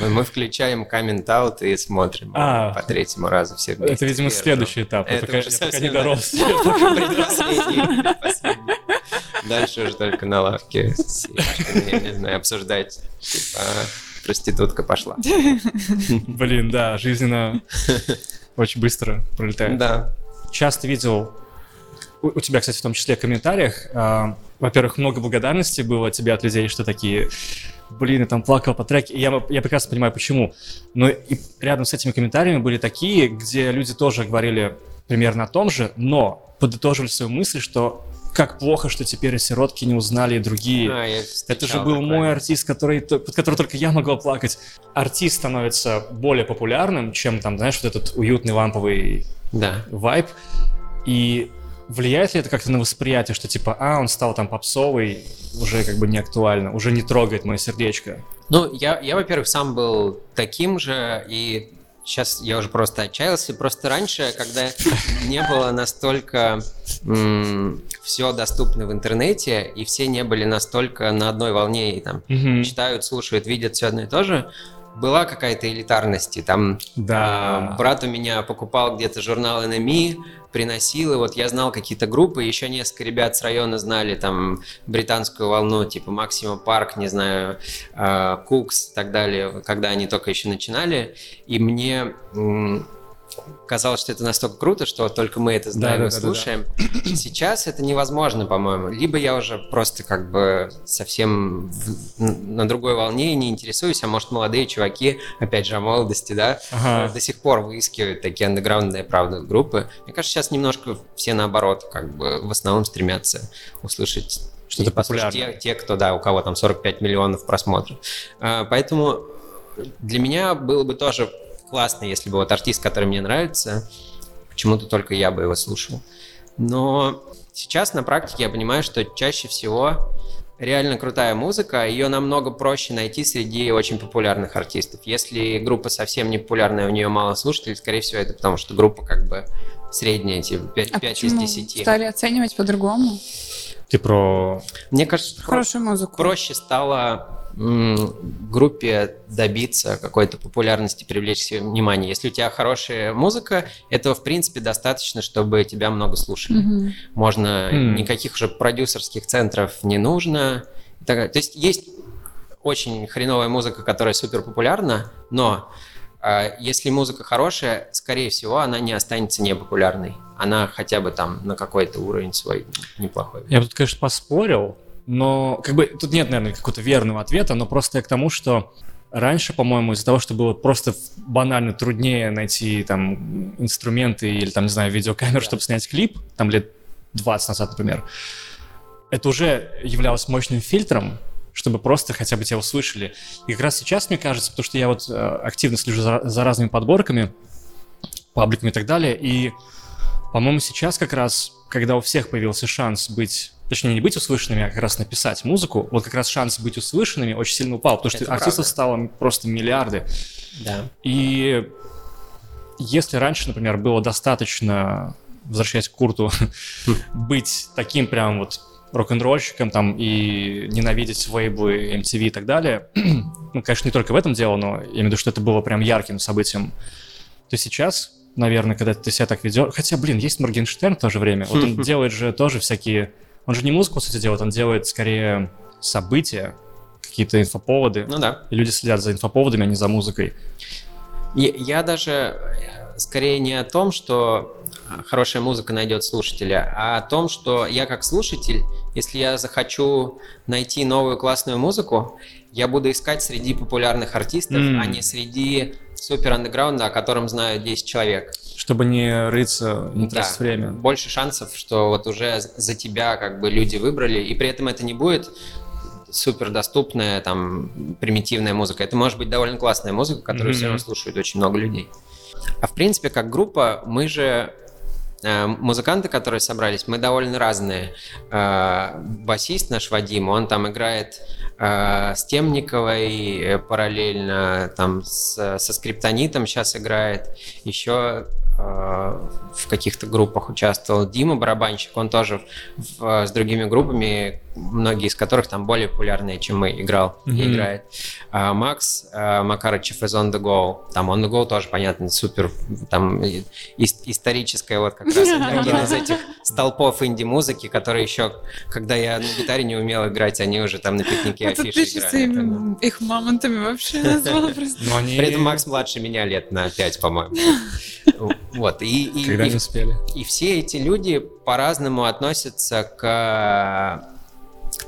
Мы включаем коммент-аут и смотрим по третьему разу все вместе. Это, видимо, следующий этап. Это уже пока не дорос. Предпоследний. Дальше уже только на лавке с не знаю, обсуждать. Типа, проститутка пошла. Блин, да, жизненно очень быстро пролетает. Да. Часто видел у тебя, кстати, в том числе в комментариях, во-первых, много благодарности было тебе от людей, что такие... Блин, я там плакал по треке, и я прекрасно понимаю, почему. Но и рядом с этими комментариями были такие, где люди тоже говорили примерно о том же, но подытоживали свою мысль, что как плохо, что теперь сиротки не узнали и другие. Это же был мой артист, под который только я могла плакать. Артист становится более популярным, чем там, знаешь, вот этот уютный ламповый вайб. И влияет ли это как-то на восприятие, что типа, он стал там попсовый, уже как бы не актуально, уже не трогает мое сердечко? Ну, я во-первых, сам был таким же, и сейчас я уже просто отчаялся. Просто раньше, когда не было настолько все доступно в интернете, и все не были настолько на одной волне, и там читают, слушают, видят все одно и то же, была какая-то элитарность. И там брат у меня покупал где-то журнал NME, приносил, и вот я знал какие-то группы, еще несколько ребят с района знали там британскую волну, типа Максима Парк, не знаю, Кукс и так далее, когда они только еще начинали, и мне казалось, что это настолько круто, что только мы это знаем и слушаем. Сейчас это невозможно, по-моему. Либо я уже просто как бы совсем на другой волне и не интересуюсь, а может молодые чуваки, опять же, о молодости, до сих пор выискивают такие андеграундные, правда, группы. Мне кажется, сейчас немножко все наоборот, как бы в основном стремятся услышать что-то популярное. Те, кто, у кого там 45 миллионов просмотров. Поэтому для меня было бы тоже классно, если бы вот артист, который мне нравится, почему-то только я бы его слушал. Но сейчас на практике я понимаю, что чаще всего реально крутая музыка, ее намного проще найти среди очень популярных артистов. Если группа совсем не популярная, у нее мало слушателей, скорее всего, это потому, что группа как бы средняя, типа 5 из 10. Стали оценивать по-другому? Мне кажется, хорошую музыку. Проще стало группе добиться какой-то популярности, привлечь себе внимание. Если у тебя хорошая музыка, этого, в принципе, достаточно, чтобы тебя много слушали. Mm-hmm. Можно, никаких уже продюсерских центров не нужно. То есть очень хреновая музыка, которая супер популярна, но если музыка хорошая, скорее всего, она не останется непопулярной. Она хотя бы там на какой-то уровень свой неплохой. Я бы тут, конечно, поспорил, Но как бы тут нет, наверное, какого-то верного ответа, но просто я к тому, что раньше, по-моему, из-за того, что было просто банально труднее найти там инструменты или там, не знаю, видеокамеру, чтобы снять клип, там лет 20 назад, например, это уже являлось мощным фильтром, чтобы просто хотя бы тебя услышали. И как раз сейчас, мне кажется, потому что я вот активно слежу за разными подборками, пабликами и так далее, и, по-моему, сейчас как раз, когда у всех появился шанс быть... Точнее, не быть услышанными, а как раз написать музыку. Вот как раз шанс быть услышанными очень сильно упал, потому что артистов стало просто миллиарды. Да. И если раньше, например, было достаточно, возвращаясь к Курту, быть таким прям вот рок-н-ролльщиком там и ненавидеть лейблы, MTV и так далее, ну, конечно, не только в этом дело, но я имею в виду, что это было прям ярким событием, то сейчас... Наверное, когда ты себя так ведешь. Хотя, блин, есть Моргенштерн в то же время. Вот он делает же тоже всякие... Он же не музыку, кстати, делает, он делает скорее события, какие-то инфоповоды. Ну да. И люди следят за инфоповодами, а не за музыкой. Я даже скорее не о том, что хорошая музыка найдет слушателя, а о том, что я как слушатель, если я захочу найти новую классную музыку, я буду искать среди популярных артистов, а не среди супер-андеграунда, о котором знают 10 человек. Чтобы не рыться, не тратить время. Больше шансов, что вот уже за тебя как бы люди выбрали, и при этом это не будет супердоступная, там, примитивная музыка. Это может быть довольно классная музыка, которую все равно слушают очень много людей. А в принципе, как группа, мы же... Музыканты, которые собрались, мы довольно разные. Басист наш Вадим, он там играет с Темниковой параллельно, там со Скриптонитом сейчас играет, еще в каких-то группах участвовал. Дима, барабанщик, он тоже с другими группами, многие из которых там более популярные, чем мы, играл и играет. Макс Макарычев из On The Go, там On The Go тоже, понятно, супер, там историческая вот как раз один из этих столпов инди-музыки, которые еще, когда я на гитаре не умел играть, они уже там на пикнике афиши играли. Их мамонтами вообще назвал просто. При этом Макс младше меня лет на 5, по-моему. Вот, и все эти люди по-разному относятся к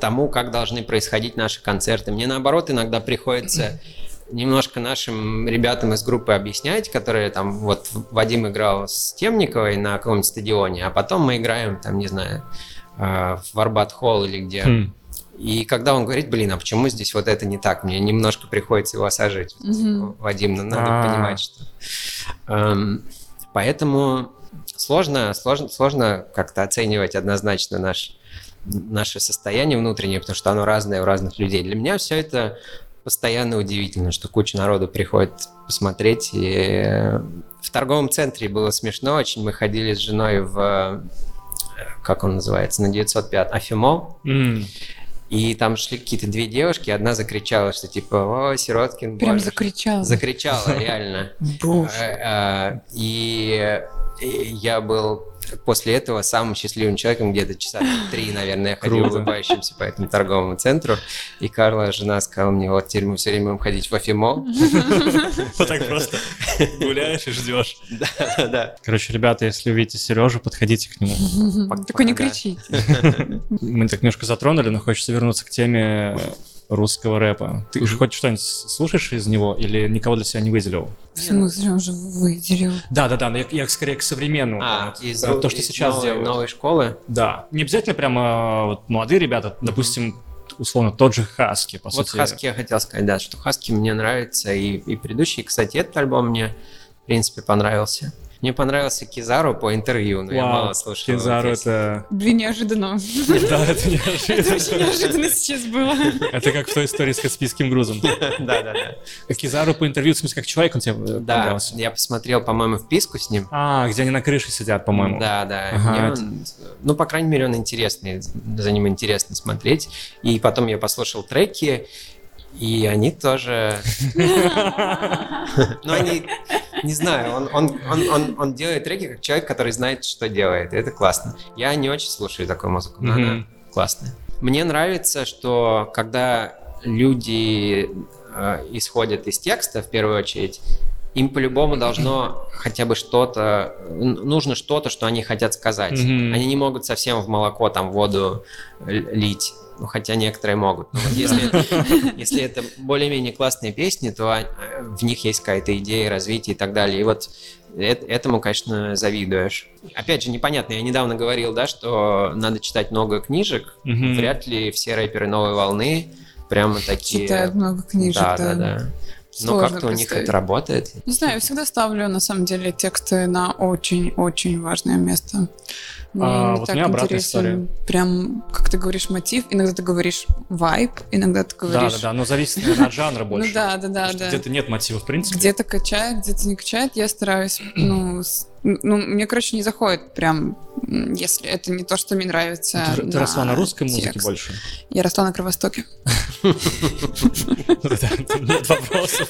тому, как должны происходить наши концерты. Мне, наоборот, иногда приходится немножко нашим ребятам из группы объяснять, которые там, вот Вадим играл с Темниковой на каком-нибудь стадионе, а потом мы играем, там, не знаю, в Арбат-холл или где. И когда он говорит, блин, а почему здесь вот это не так? Мне немножко приходится его осаживать. Вадим, надо понимать, что... Поэтому сложно как-то оценивать однозначно наше состояние внутреннее, потому что оно разное у разных людей. Для меня все это постоянно удивительно, что куча народу приходит посмотреть. И в торговом центре было смешно очень. Мы ходили с женой в... Как он называется? На 905 Афимол. И там шли какие-то две девушки, одна закричала, что типа, о, Сироткин, прям закричала. Закричала, реально. И я был после этого самым счастливым человеком, где-то часа 3, наверное, я ходил улыбающимся по этому торговому центру. И Карла, жена, сказала мне, вот теперь мы все время будем ходить в Афимол. Вот так просто гуляешь и ждешь. Да. Короче, ребята, если увидите Сережу, подходите к нему. Только не кричите. Мы так немножко затронули, но хочется вернуться к теме русского рэпа. Ты же хоть что-нибудь слушаешь из него или никого для себя не выделил? В смысле, он же выделил. Да, но я скорее к современному. То, что сейчас делают. Новой школы? Да. Не обязательно прямо вот молодые ребята, допустим, условно, тот же Хаски, по сути. Вот Хаски я хотел сказать, да, что Хаски мне нравится, и предыдущий, кстати, этот альбом мне, в принципе, понравился. Мне понравился Кизару по интервью, но я мало слушал. Кизару это... Блин, неожиданно. Да, это неожиданно. Это очень неожиданно сейчас было. Это как в той истории с каспийским грузом. Да. Кизару по интервью, в смысле, как человек, он тебе понравился? Да, я посмотрел, по-моему, вписку с ним. Где они на крыше сидят, по-моему. Да. Ну, по крайней мере, он интересный, за ним интересно смотреть. И потом я послушал треки, и они тоже... Ну, они... Не знаю, он делает треки как человек, который знает, что делает. Это классно. Я не очень слушаю такую музыку, но она классная. Мне нравится, что когда люди исходят из текста, в первую очередь, им по-любому должно хотя бы что-то... Нужно что-то, что они хотят сказать. Они не могут совсем в молоко, там, воду лить. Ну, хотя некоторые могут. Но вот если это более-менее классные песни, то в них есть какая-то идея развития и так далее. И вот этому, конечно, завидуешь. Опять же, непонятно, я недавно говорил, да, что надо читать много книжек. Вряд ли все рэперы новой волны прямо такие... Читают много книжек, да. Но как-то у них это работает. Не знаю, я всегда ставлю, на самом деле, тексты на очень-очень важное место. Мне вот так интересен прям, как ты говоришь, мотив. Иногда ты говоришь вайб, иногда ты говоришь... Да-да-да, но зависит от жанра больше. Да-да-да. Где-то нет мотива, в принципе. Где-то качает, где-то не качает. Я стараюсь, мне, короче, не заходит прям, если это не то, что мне нравится. Ты росла на русской музыке больше? Я росла на Кровостоке. Нет вопросов.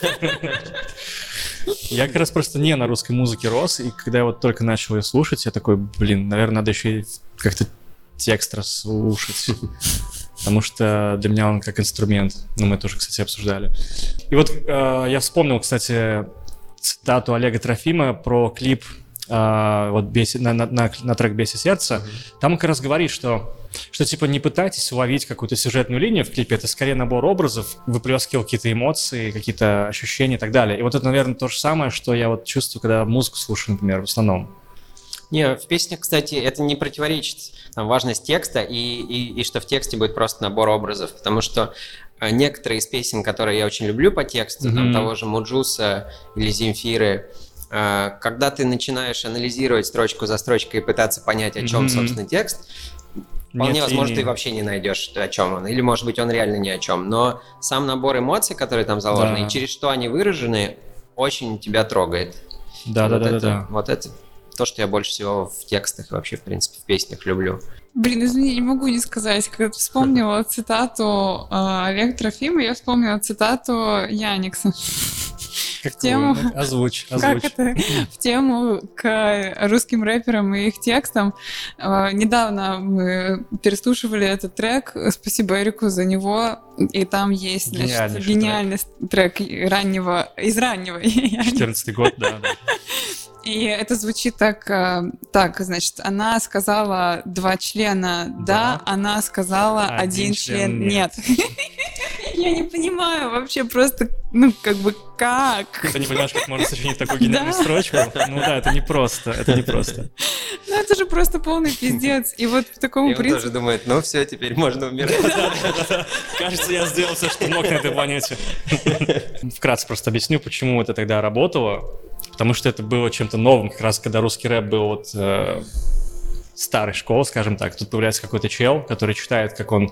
Я как раз просто не на русской музыке рос, и когда я вот только начал ее слушать, я такой, наверное, надо еще и как-то текст расслушать, потому что для меня он как инструмент. Ну, мы тоже, кстати, обсуждали. И вот я вспомнил, кстати, цитату Олега Трофима про клип на трек «Беси сердце». Там он как раз говорит, что типа не пытайтесь уловить какую-то сюжетную линию в клипе, это скорее набор образов, выплескивал какие-то эмоции, какие-то ощущения и так далее. И вот это, наверное, то же самое, что я вот чувствую, когда музыку слушаю, например, в основном. Не, в песнях, кстати, это не противоречит там важность текста и что в тексте будет просто набор образов, потому что некоторые из песен, которые я очень люблю по тексту, там того же Муджуса или Земфиры, когда ты начинаешь анализировать строчку за строчкой и пытаться понять, о чем, собственно, текст, вполне возможно, ты вообще не найдешь, о чем он. Или, может быть, он реально ни о чем. Но сам набор эмоций, которые там заложены, и через что они выражены, очень тебя трогает. Да. Вот это то, что я больше всего в текстах и вообще, в принципе, в песнях люблю. Блин, извини, не могу не сказать. Когда ты вспомнила цитату Олега Трофима, я вспомнила цитату Яникса. Тему, озвучь. В тему к русским рэперам и их текстам. Недавно мы переслушивали этот трек. Спасибо Эрику за него. И там есть гениальный трек из раннего. 14-й год, да. И это звучит так, значит, она сказала 2 члена «да», она сказала 1 член «нет». Я не понимаю вообще просто, как? Ты не понимаешь, как можно сочинить такую гениальную строчку? Ну да, это непросто. Ну это же просто полный пиздец. И вот по такому принципу... И он тоже думает, все, теперь можно умирать. Кажется, я сделал все, что мог на этой планете. Вкратце просто объясню, почему это тогда работало. Потому что это было чем-то новым, как раз когда русский рэп был вот... старой школы, скажем так. Тут появляется какой-то чел, который читает, как он...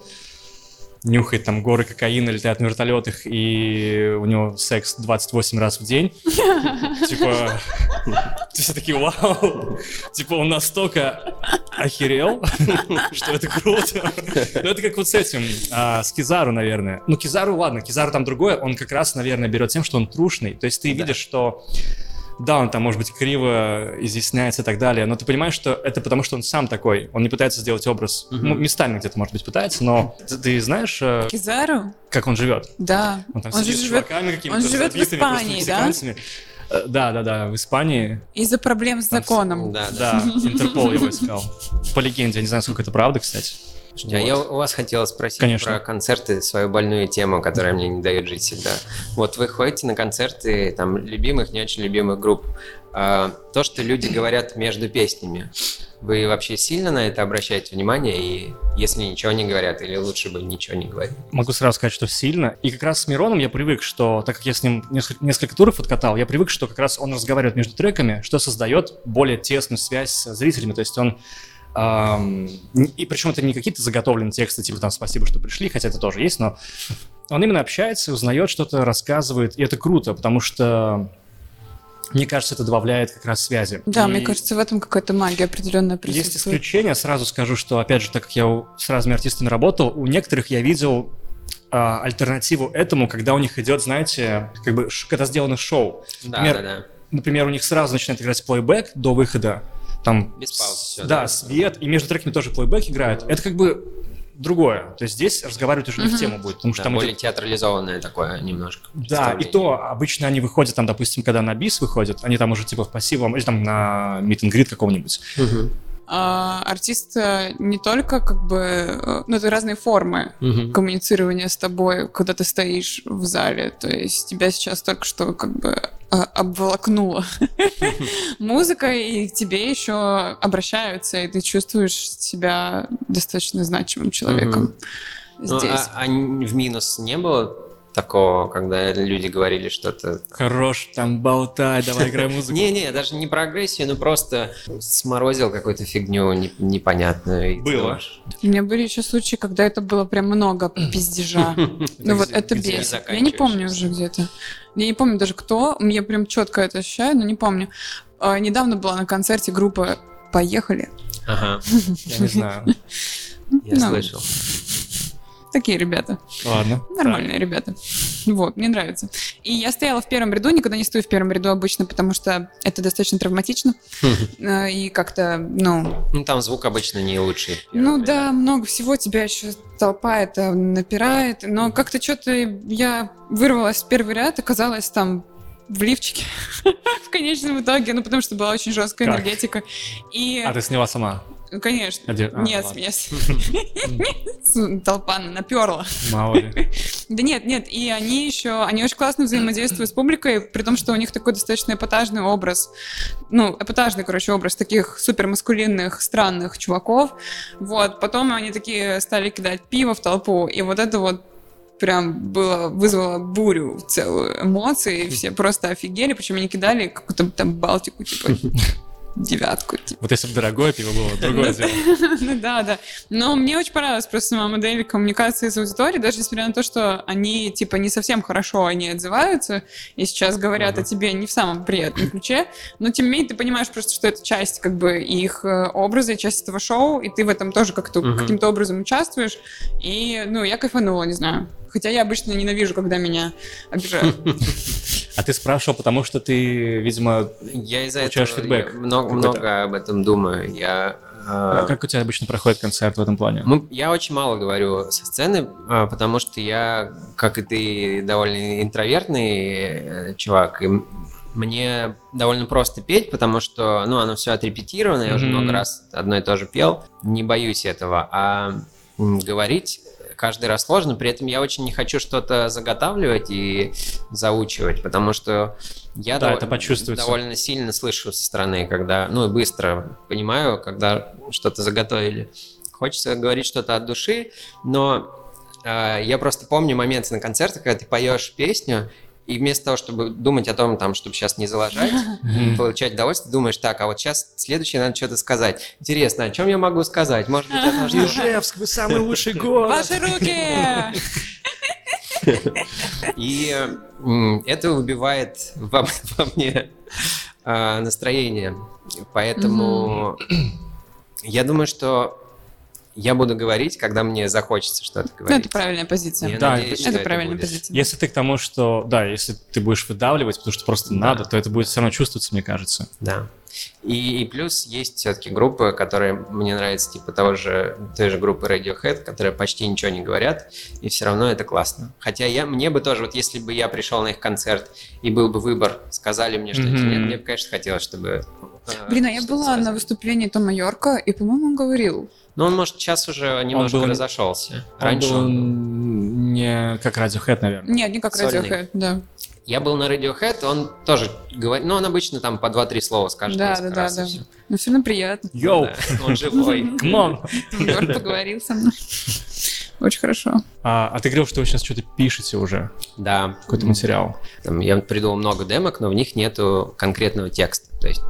нюхает там горы кокаина, летает на вертолетах, и у него секс 28 раз в день. Типа, все такие, вау, типа он настолько охерел, что это круто. Ну это как вот с этим, с Кизару, наверное. Ну Кизару там другое, он как раз, наверное, берет тем, что он трушный. То есть ты видишь, что... Да, он там, может быть, криво изъясняется и так далее, но ты понимаешь, что это потому, что он сам такой, он не пытается сделать образ, местами где-то, может быть, пытается, но ты знаешь... Кизару? Как он живет. Да. Он там сидит с чуваками какими-то, в Испании, да? Да, в Испании. Из-за проблем с законом. Да, Интерпол его искал. По легенде, я не знаю, сколько это правда, кстати. Я у вас хотела спросить про концерты, свою больную тему, которая мне не дает жить всегда. Вот вы ходите на концерты там любимых, не очень любимых групп. То, что люди говорят между песнями, вы вообще сильно на это обращаете внимание? И если ничего не говорят, или лучше бы ничего не говорить? Могу сразу сказать, что сильно. И как раз с Мироном я привык, что, так как я с ним несколько туров откатал, я привык, что как раз он разговаривает между треками, что создает более тесную связь с зрителями. То есть он... и причем это не какие-то заготовленные тексты, типа там «спасибо, что пришли», хотя это тоже есть, но он именно общается, узнает что-то, рассказывает, и это круто, потому что, мне кажется, это добавляет как раз связи. Да, и мне кажется, в этом какая-то магия определенная присутствует. Есть исключения, сразу скажу, что, опять же, так как я с разными артистами работал, у некоторых я видел альтернативу этому, когда у них идет, знаете, как бы, когда сделано шоу. Например, у них сразу начинает играть плейбэк до выхода. Там без пауз, все, да, свет, и между треками тоже плейбэк играют. Это как бы другое. То есть здесь разговаривать уже не в тему будет. Потому что там более театрализованное такое немножко. Да, и то обычно они выходят, там, допустим, когда на бис выходят, они там уже типа в пассивом, или там на meet and greet какого-нибудь. артист не только как бы... Ну, это разные формы коммуницирования с тобой, когда ты стоишь в зале. То есть тебя сейчас только что как бы обволокнула музыка, и к тебе еще обращаются, и ты чувствуешь себя достаточно значимым человеком здесь. Ну, а в минус не было такого, когда люди говорили что-то... Хорош, там, болтай, давай играй музыку. Не-не, даже не про агрессию, но просто сморозил какую-то фигню непонятную. Было. У меня были еще случаи, когда это было прям много пиздежа. Ну вот это бесит. Я не помню уже где-то. Я не помню даже кто. Я прям четко это ощущаю, но не помню. Недавно была на концерте группа «Поехали». Ага. Я не знаю. Я слышал. Такие ребята. Ладно. Нормальные ребята. Вот, мне нравится. И я стояла в первом ряду, никогда не стою в первом ряду обычно, потому что это достаточно травматично. И как-то, ну... Ну, там звук обычно не лучший. Ну да, много всего, тебя еще толпа это напирает. Но как-то что-то я вырвалась в первый ряд, оказалась там в лифчике в конечном итоге, ну потому что была очень жесткая энергетика. А ты сняла сама? Ну, конечно. Нет, меня толпа наперла. Мало ли. Да нет, и они еще, они очень классно взаимодействуют с публикой, при том, что у них такой достаточно эпатажный образ, ну, образ таких супермаскулинных, странных чуваков, вот, потом они такие стали кидать пиво в толпу, и вот это вот прям вызвало бурю целую эмоций, все просто офигели, причем они кидали какую-то там Балтику, типа... девятку. Типа. Вот если бы дорогое пиво было, другое дело. Ну да. Но мне очень понравилась просто сама модель коммуникации с аудиторией, даже несмотря на то, что они типа не совсем хорошо они отзываются и сейчас говорят о тебе не в самом приятном ключе, но тем не менее ты понимаешь просто, что это часть как бы их образа, и часть этого шоу, и ты в этом тоже как-то каким-то образом участвуешь, и ну я кайфанула, не знаю. Хотя я обычно ненавижу, когда меня обижают. А ты спрашивал, потому что ты, видимо, получаешь фидбэк. Я много об этом думаю. А как у тебя обычно проходит концерт в этом плане? Я очень мало говорю со сцены, потому что я, как и ты, довольно интровертный чувак. И мне довольно просто петь, потому что оно все отрепетировано. Я уже много раз одно и то же пел. Не боюсь этого. А говорить... каждый раз сложно, при этом я очень не хочу что-то заготавливать и заучивать, потому что я довольно сильно слышу со стороны, когда, и быстро понимаю, когда что-то заготовили. Хочется говорить что-то от души, но я просто помню моменты на концертах, когда ты поешь песню, и вместо того, чтобы думать о том, чтобы сейчас не залажать, получать удовольствие, думаешь, так, а вот сейчас следующее надо что-то сказать. Интересно, о чем я могу сказать? Может быть, это нужно... Ижевск, вы самый лучший город! Ваши руки! И это выбивает во мне настроение. Поэтому я думаю, что я буду говорить, когда мне захочется что-то говорить. Это правильная позиция. Я надеюсь, это правильная позиция. Если ты к тому, что... Да, если ты будешь выдавливать, потому что просто надо, то это будет все равно чувствоваться, мне кажется. Да. И плюс есть все-таки группы, которые мне нравятся, типа той же группы Radiohead, которые почти ничего не говорят, и все равно это классно. Хотя мне бы тоже, вот если бы я пришел на их концерт и был бы выбор, сказали мне что-то нет, мне бы, конечно, хотелось, чтобы... Блин, а я была на выступлении Тома Йорка, и, по-моему, он говорил. Но он, может, сейчас уже немножко разошелся. Раньше он не как Radiohead, наверное. Нет, не как Radiohead, да. Я был на Radiohead, он тоже говорит... он обычно там по 2-3 слова скажет. Да. Ну, все равно приятно. Йоу! Он живой. Камон! Йорк поговорил со мной. Очень хорошо. А ты говорил, что вы сейчас что-то пишете уже? Да. Какой-то материал. Я придумал много демок, но в них нету конкретного текста. То есть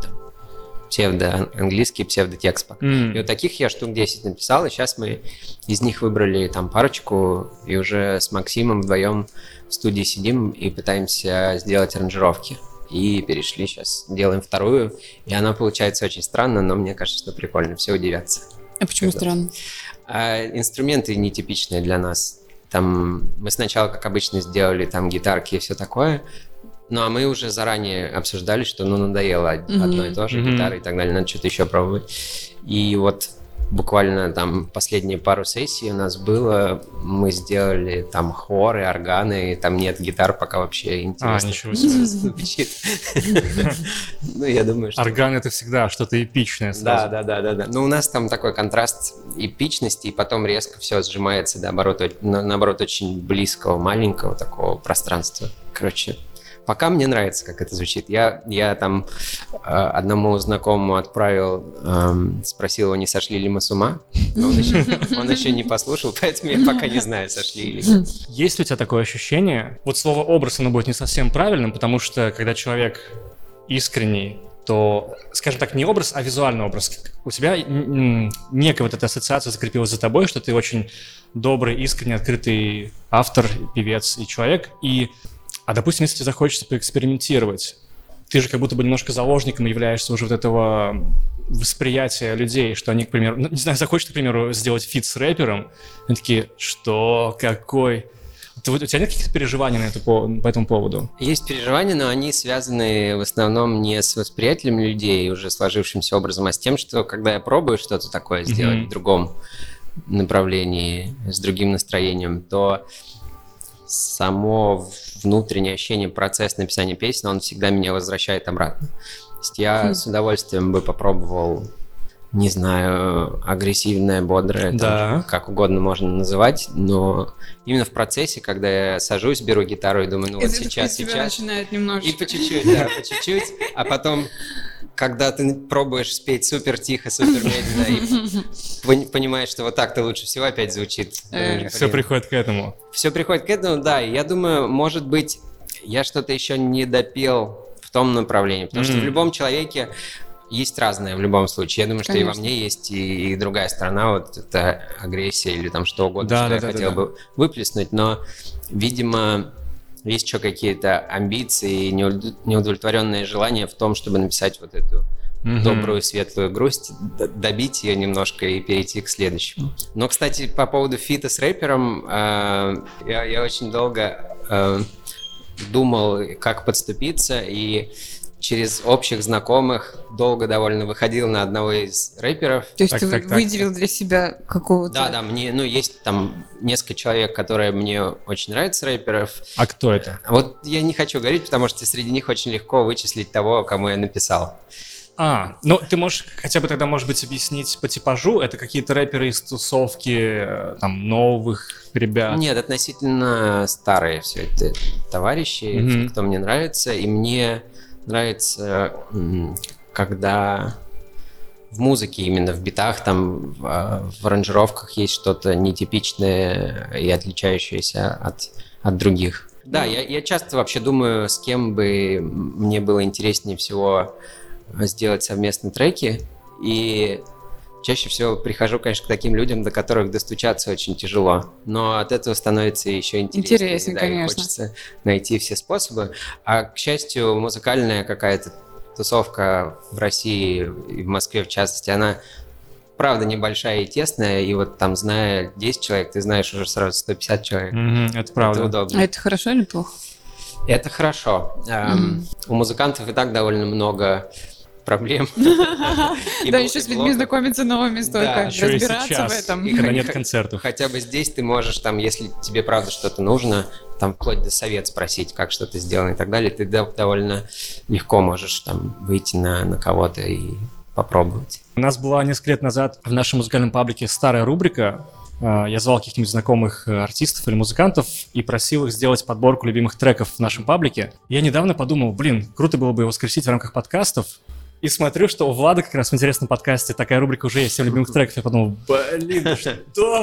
английский псевдотекст. И вот таких я штук 10 написал, и сейчас мы из них выбрали там парочку, и уже с Максимом вдвоем в студии сидим и пытаемся сделать аранжировки. И перешли сейчас, делаем вторую, и она получается очень странно, но мне кажется, что прикольно, все удивятся. А почему странно? Инструменты нетипичные для нас. Там мы сначала, как обычно, сделали там гитарки и все такое, а мы уже заранее обсуждали, что надоело одно и то же, гитары и так далее, надо что-то еще пробовать. И вот буквально там последние пару сессий у нас было, мы сделали там хоры, органы, и там нет гитар пока вообще, интересно. А, ничего себе. Ну, я думаю, что... Орган — это всегда что-то эпичное сразу. Да. Ну, у нас там такой контраст эпичности, и потом резко все сжимается, наоборот, очень близкого, маленького такого пространства. Короче, пока мне нравится, как это звучит. Я там одному знакомому отправил, спросил его, не сошли ли мы с ума. Но он еще не послушал, поэтому я пока не знаю, сошли или нет. Есть у тебя такое ощущение? Вот слово «образ», оно будет не совсем правильным, потому что, когда человек искренний, то, скажем так, не образ, а визуальный образ. У тебя некая вот эта ассоциация закрепилась за тобой, что ты очень добрый, искренний, открытый автор, певец и человек. А, допустим, если тебе захочется поэкспериментировать, ты же как будто бы немножко заложником являешься уже вот этого восприятия людей, что они, к примеру, не знаю, захочет, к примеру, сделать фит с рэпером, они такие, что, какой... У тебя нет каких-то переживаний по этому поводу? Есть переживания, но они связаны в основном не с восприятием людей, уже сложившимся образом, а с тем, что когда я пробую что-то такое сделать в другом направлении, с другим настроением, то... само внутреннее ощущение, процесс написания песен, он всегда меня возвращает обратно. То есть я с удовольствием бы попробовал, не знаю, агрессивное, бодрое, там, как угодно можно называть, но именно в процессе, когда я сажусь, беру гитару и думаю, ну вот сейчас. Начинает немножечко. И по чуть-чуть, а потом... Когда ты пробуешь спеть супер тихо, супер медленно, и понимаешь, что вот так-то лучше всего опять звучит. Все приходит к этому. Все приходит к этому, да. Я думаю, может быть, я что-то еще не допел в том направлении, потому что в любом человеке есть разное в любом случае. Я думаю, что и во мне есть и другая сторона, вот это агрессия или там что угодно, что я хотел бы выплеснуть, но, видимо... Есть еще какие-то амбиции, неудовлетворенные желания в том, чтобы написать вот эту добрую, светлую грусть, добить ее немножко и перейти к следующему. Но, кстати, по поводу фита с рэпером, я очень долго думал, как подступиться, и через общих знакомых долго довольно выходил на одного из рэперов. То есть ты выделил для себя какого-то... Да, мне, есть там несколько человек, которые мне очень нравятся, рэперов. А кто это? Вот я не хочу говорить, потому что среди них очень легко вычислить того, кому я написал. Ну ты можешь хотя бы тогда, может быть, объяснить по типажу? Это какие-то рэперы из тусовки, там, новых ребят? Нет, относительно старые все это товарищи, кто мне нравится, и мне... Нравится, когда в музыке, именно в битах, там, в аранжировках есть что-то нетипичное и отличающееся от других. Да, я часто вообще думаю, с кем бы мне было интереснее всего сделать совместные треки, и чаще всего прихожу, конечно, к таким людям, до которых достучаться очень тяжело, но от этого становится еще интереснее, да, и хочется найти все способы. А, к счастью, музыкальная какая-то тусовка в России и в Москве, в частности, она, правда, небольшая и тесная, и вот там, зная 10 человек, ты знаешь уже сразу 150 человек. Это правда. Это удобно. А это хорошо или плохо? Это хорошо. У музыкантов и так довольно много... проблем. Да, еще с людьми знакомиться новыми столько, разбираться в этом. Когда нет концертов. Хотя бы здесь ты можешь, там, если тебе правда что-то нужно, там, вплоть до совет спросить, как что-то сделано и так далее, ты довольно легко можешь там выйти на кого-то и попробовать. У нас была несколько лет назад в нашем музыкальном паблике старая рубрика. Я звал каких-нибудь знакомых артистов или музыкантов и просил их сделать подборку любимых треков в нашем паблике. Я недавно подумал, круто было бы его воскресить в рамках подкастов. И смотрю, что у Влада как раз в интересном подкасте такая рубрика уже есть, 7 любимых треков. Я подумал, что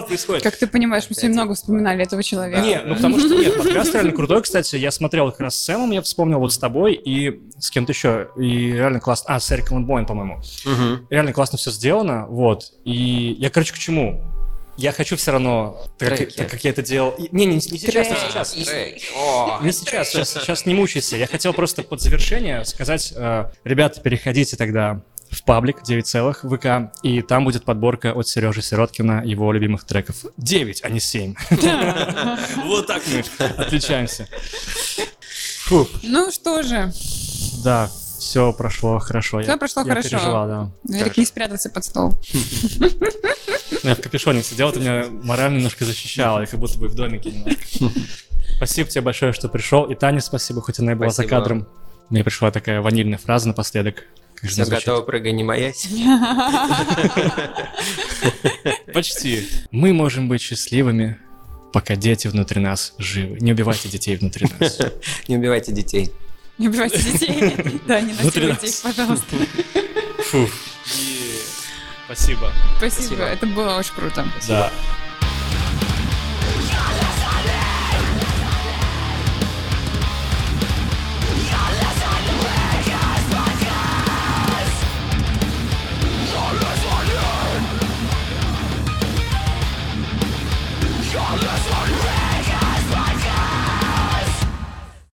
происходит? Как ты понимаешь, мы сегодня много вспоминали этого человека. Нет, потому что подкаст реально крутой, кстати. Я смотрел как раз с Сэмом, я вспомнил вот с тобой и с кем-то еще. И реально классно. С Эриком и Боем, по-моему. Реально классно все сделано, вот. И я, короче, к чему? Я хочу все равно, так как я это делал... Не сейчас. Сейчас не мучайся. Я хотел просто под завершение сказать, ребята, переходите тогда в паблик 9 ВК, и там будет подборка от Сережи Сироткина его любимых треков. 9, а не 7. Вот так мы отличаемся. Ну что же. Да. все прошло хорошо. Все прошло хорошо. Я пережила, да. Эрик не спрятался под стол. Я в капюшоне сидел, ты меня морально немножко защищала, как будто бы в домике. Спасибо тебе большое, что пришел. И Тане спасибо, хоть она и была за кадром. Мне пришла такая ванильная фраза напоследок. Все готовы, прыгай, не маясь. Почти. Мы можем быть счастливыми, пока дети внутри нас живы. Не убивайте детей внутри нас. Не убивайте детей. Не убивайте детей. Да, не насилуйте их, пожалуйста. Фу. Спасибо. Спасибо, это было очень круто. Да.